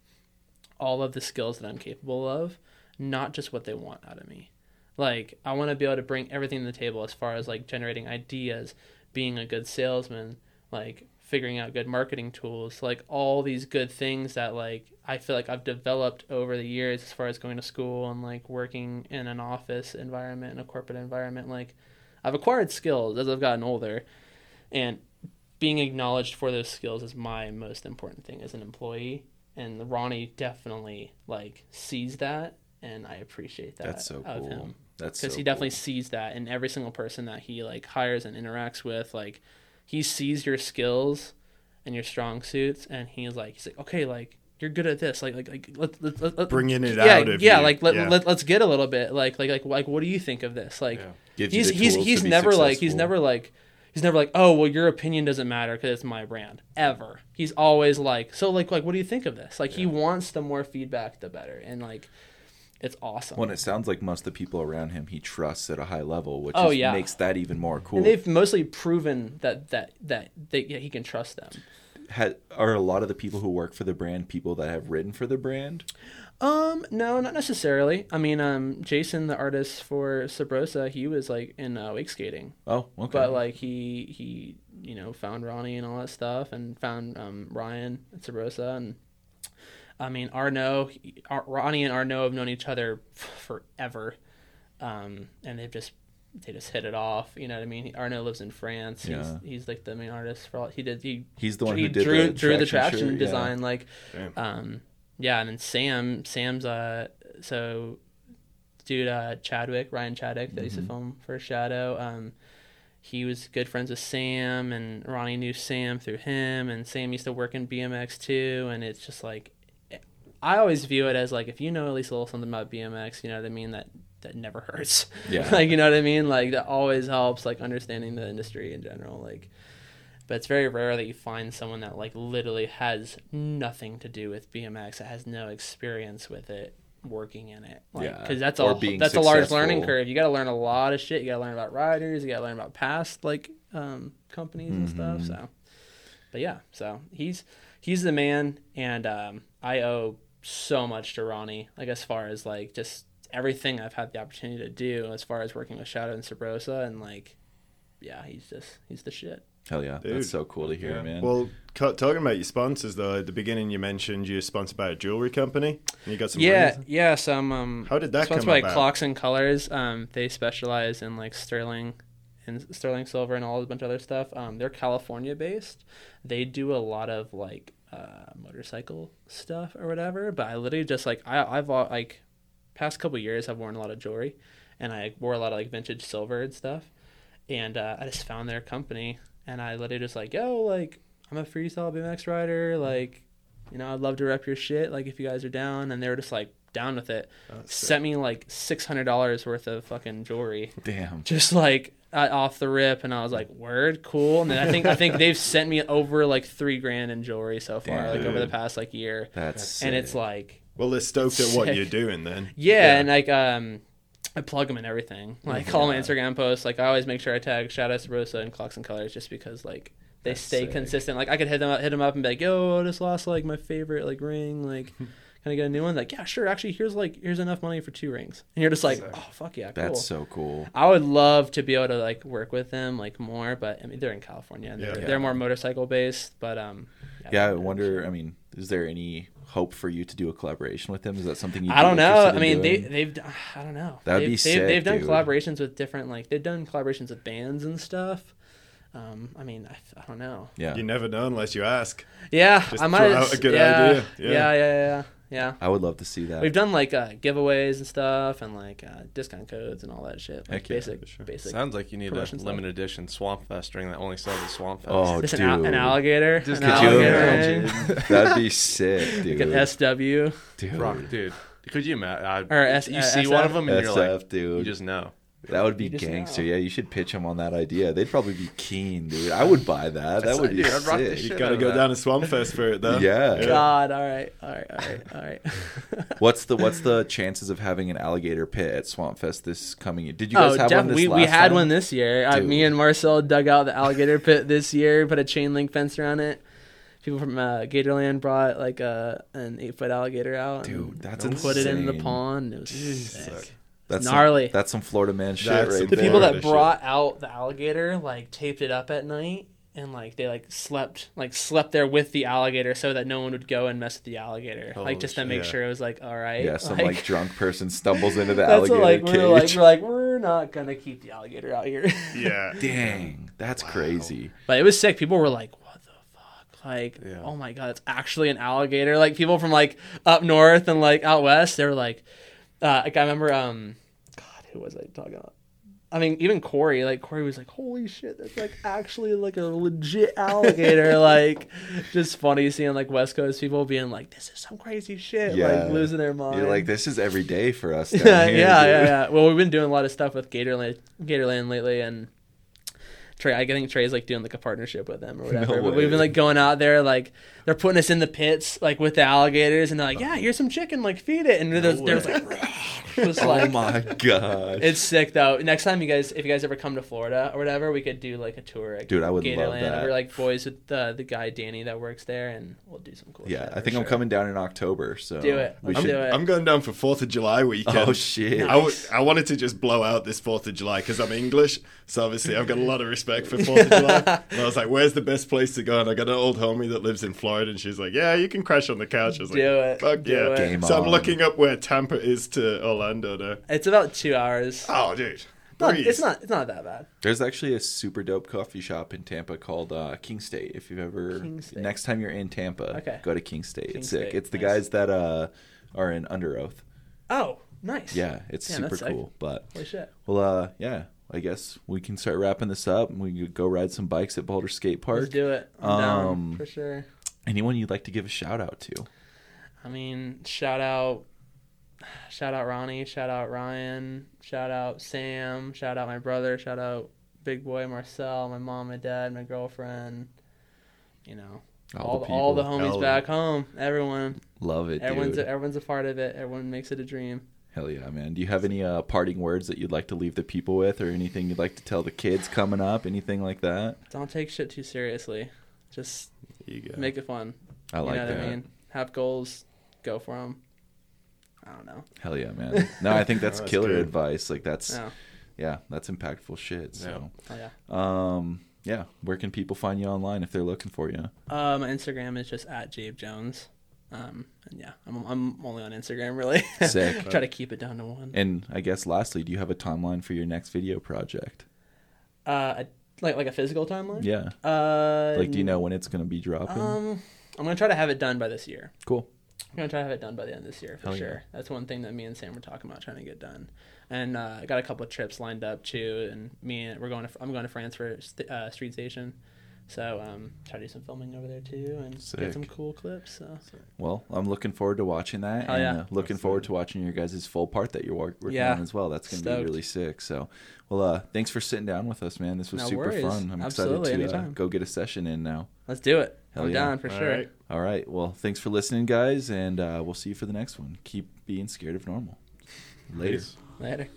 all of the skills that I'm capable of, not just what they want out of me. Like, I want to be able to bring everything to the table as far as like generating ideas, being a good salesman, like figuring out good marketing tools, like all these good things that like I feel like I've developed over the years as far as going to school and like working in an office environment and a corporate environment. Like, I've acquired skills as I've gotten older, and being acknowledged for those skills is my most important thing as an employee. And Ronnie definitely like sees that, and I appreciate that. That's so cool. Of him. That's so cool. Because he definitely sees that in every single person that he like hires and interacts with. Like, he sees your skills and your strong suits, and he's like, okay, like, you're good at this. Like let's bringing it out of you. Yeah, like, let's get a little bit. Like, what do you think of this? Like, yeah. he's never like, oh, well, your opinion doesn't matter because it's my brand. Ever. He's always like, so like, what do you think of this? Like, yeah. He wants the more feedback, the better. And like, it's awesome. Well, and it sounds like most of the people around him he trusts at a high level, which makes that even more cool. And they've mostly proven that he can trust them. Are a lot of the people who work for the brand people that have written for the brand? No, not necessarily. I mean, Jason, the artist for Sabrosa, he was like in wake skating. Oh, okay. But like he found Ronnie and all that stuff, and found Ryan at Sabrosa, and. I mean, Ronnie and Arno have known each other forever, and they just hit it off. You know what I mean? Arno lives in France. Yeah. He's like the main artist for all he did. He's the one who drew the traction shirt, design. Yeah. Like, and then Sam's Ryan Chadwick that used to film for Shadow. He was good friends with Sam, and Ronnie knew Sam through him, and Sam used to work in BMX too. And it's just like, I always view it as like, if you know at least a little something about BMX, you know what I mean? That never hurts. Yeah. Like, you know what I mean? Like, that always helps, like, understanding the industry in general. Like, but it's very rare that you find someone that like literally has nothing to do with BMX, that has no experience with it, working in it, like, yeah, because that's a large learning curve. You got to learn a lot of shit. You got to learn about riders, you got to learn about past like companies and stuff. So, but yeah, so he's the man, and I owe so much to Ronnie, like, as far as like just everything I've had the opportunity to do, as far as working with Shadow and Sabrosa, and like, yeah, he's the shit. Hell yeah. Dude. That's so cool to hear, man. Well, talking about your sponsors, though, at the beginning you mentioned you're sponsored by a jewelry company. And you got some rings? Yeah, some... how did that come about? Sponsored by Clocks and Colors. They specialize in, like, sterling silver and all a bunch of other stuff. They're California-based. They do a lot of, like, motorcycle stuff or whatever. But I literally just, like... I've, like, past couple years I've worn a lot of jewelry. And I wore a lot of, like, vintage silver and stuff. And I just found their company... And I literally just like, yo, like, I'm a freestyle BMX rider. Like, you know, I'd love to rep your shit. Like, if you guys are down. And they were just like, down with it. Sent me like $600 worth of fucking jewelry. Damn. Just like off the rip. And I was like, word, cool. And then I think they've sent me over like $3,000 in jewelry so far, like over the past like year. That's sick. It's like. Well, they're stoked at what you're doing then. Yeah. And like, I plug them in everything, like all my Instagram posts. Like, I always make sure I tag Shadow, Sabrosa, and Clocks and Colors, just because like they stay consistent. Like, I could hit them up, and be like, "Yo, I just lost like my favorite like ring. Like, can I get a new one?" Like, yeah, sure. Actually, here's enough money for 2 rings, and you're just like, "Oh, fuck yeah, cool." That's so cool. I would love to be able to like work with them like more, but I mean, they're in California, and they're more motorcycle based. But I wonder. Sure. I mean, is there any hope for you to do a collaboration with them? Is that something you? I don't know. I mean, they've I don't know. That'd be sick. They've done collaborations with different, like, they've done collaborations with bands and stuff. I mean, I don't know. Yeah, you never know unless you ask. Yeah, just I might throw out a good idea. Yeah. I would love to see that. We've done like giveaways and stuff, and like discount codes and all that shit. Like, basic. Sounds like you need a limited edition Swamp Fest ring that only sells at Swamp Fest. Oh, just dude, an alligator. Just an alligator. That'd be sick, dude. Like an SW. Dude, Rock, dude. Could you imagine? Or you see SF? One of them and SF, you're like, dude. You just know. That would be gangster. Know. Yeah, you should pitch them on that idea. They'd probably be keen, dude. I would buy that. That would be sick. You gotta go down to Swamp Fest for it, though. Yeah. God. All right. What's the chances of having an alligator pit at Swamp Fest this coming year? Did you guys have one this year? We had one this year. Me and Marcel dug out the alligator pit this year. Put a chain link fence around it. People from Gatorland brought like an 8-foot alligator out. Dude, that's insane. Put it in the pond. It was sick. That's gnarly. That's some Florida man shit right there. The people that brought out the alligator like taped it up at night and like they slept there with the alligator so that no one would go and mess with the alligator. Holy like just to make sure it was like all right. Yeah, some like drunk person stumbles into the alligator cage. We're not gonna keep the alligator out here. Yeah. Dang. That's crazy. But it was sick. People were like, oh my God, it's actually an alligator. Like people from like up north and like out west, they were like I remember, who was I talking about? I mean, even Corey was like, holy shit, that's like actually like a legit alligator. Like just funny seeing like West Coast people being like, this is some crazy shit, like losing their mind. You're like, this is every day for us. Yeah. Well, we've been doing a lot of stuff with Gatorland lately, and Trey, I think Trey's like doing like a partnership with them or whatever. But we've been like going out there, like they're putting us in the pits, like with the alligators, and they're like, "Yeah, here's some chicken, like feed it." And they're like, just like, "Oh my God!" It's sick though. Next time if you guys ever come to Florida or whatever, we could do like a tour. At Dude, I would love that. We're like boys with the guy Danny that works there, and we'll do some cool. Yeah, shit I think I'm coming down in October, so do it. Let's do it. I'm going down for 4th of July weekend. Oh shit! Nice. I wanted to just blow out this 4th of July because I'm English, so obviously I've got a lot of respect for 4th of July. And I was like, where's the best place to go? And I got an old homie that lives in Florida, and she's like, yeah, you can crash on the couch. I was like, fuck yeah. So I'm looking up where Tampa is to Orlando now. It's about 2 hours. Oh, dude. It's not that bad. There's actually a super dope coffee shop in Tampa called King State. If you've ever... Next time you're in Tampa, go to King State. It's sick. It's the guys that are in Under Oath. Oh, nice. Yeah, it's super cool. But holy shit. Well, yeah. I guess we can start wrapping this up and we can go ride some bikes at Boulder Skate Park. Let's do it. No, for sure. Anyone you'd like to give a shout out to? I mean, shout out Ronnie, shout out Ryan, shout out Sam, shout out my brother, shout out Big Boy, Marcel, my mom, my dad, my girlfriend, you know, all the homies back home, everyone. Love it. Everyone's a part of it. Everyone makes it a dream. Hell yeah, man. Do you have any parting words that you'd like to leave the people with or anything you'd like to tell the kids coming up, anything like that? Don't take shit too seriously. Just make it fun. I mean? Have goals. Go for them. I don't know. Hell yeah, man. No, I think that's killer advice. Like that's impactful shit. So where can people find you online if they're looking for you? My Instagram is just @JabeJones. I'm only on Instagram really. Sick. Try to keep it down to one. And I guess lastly, do you have a timeline for your next video project? Like a physical timeline? Yeah. Do you know when it's gonna be dropping? I'm gonna try to have it done by this year. Cool. I'm gonna try to have it done by the end of this year for sure. Yeah. That's one thing that me and Sam were talking about trying to get done. And I got a couple of trips lined up too. And I'm going to France for Street Station. So try to do some filming over there too and get some cool clips. So. Well, I'm looking forward to watching that looking forward to watching your guys' full part that you're working on as well. That's going to be really sick. So, well, thanks for sitting down with us, man. This was super fun. I'm excited to go get a session in now. Let's do it. Hell I'm down for sure. All right. Well, thanks for listening, guys, and we'll see you for the next one. Keep being scared of normal. Later.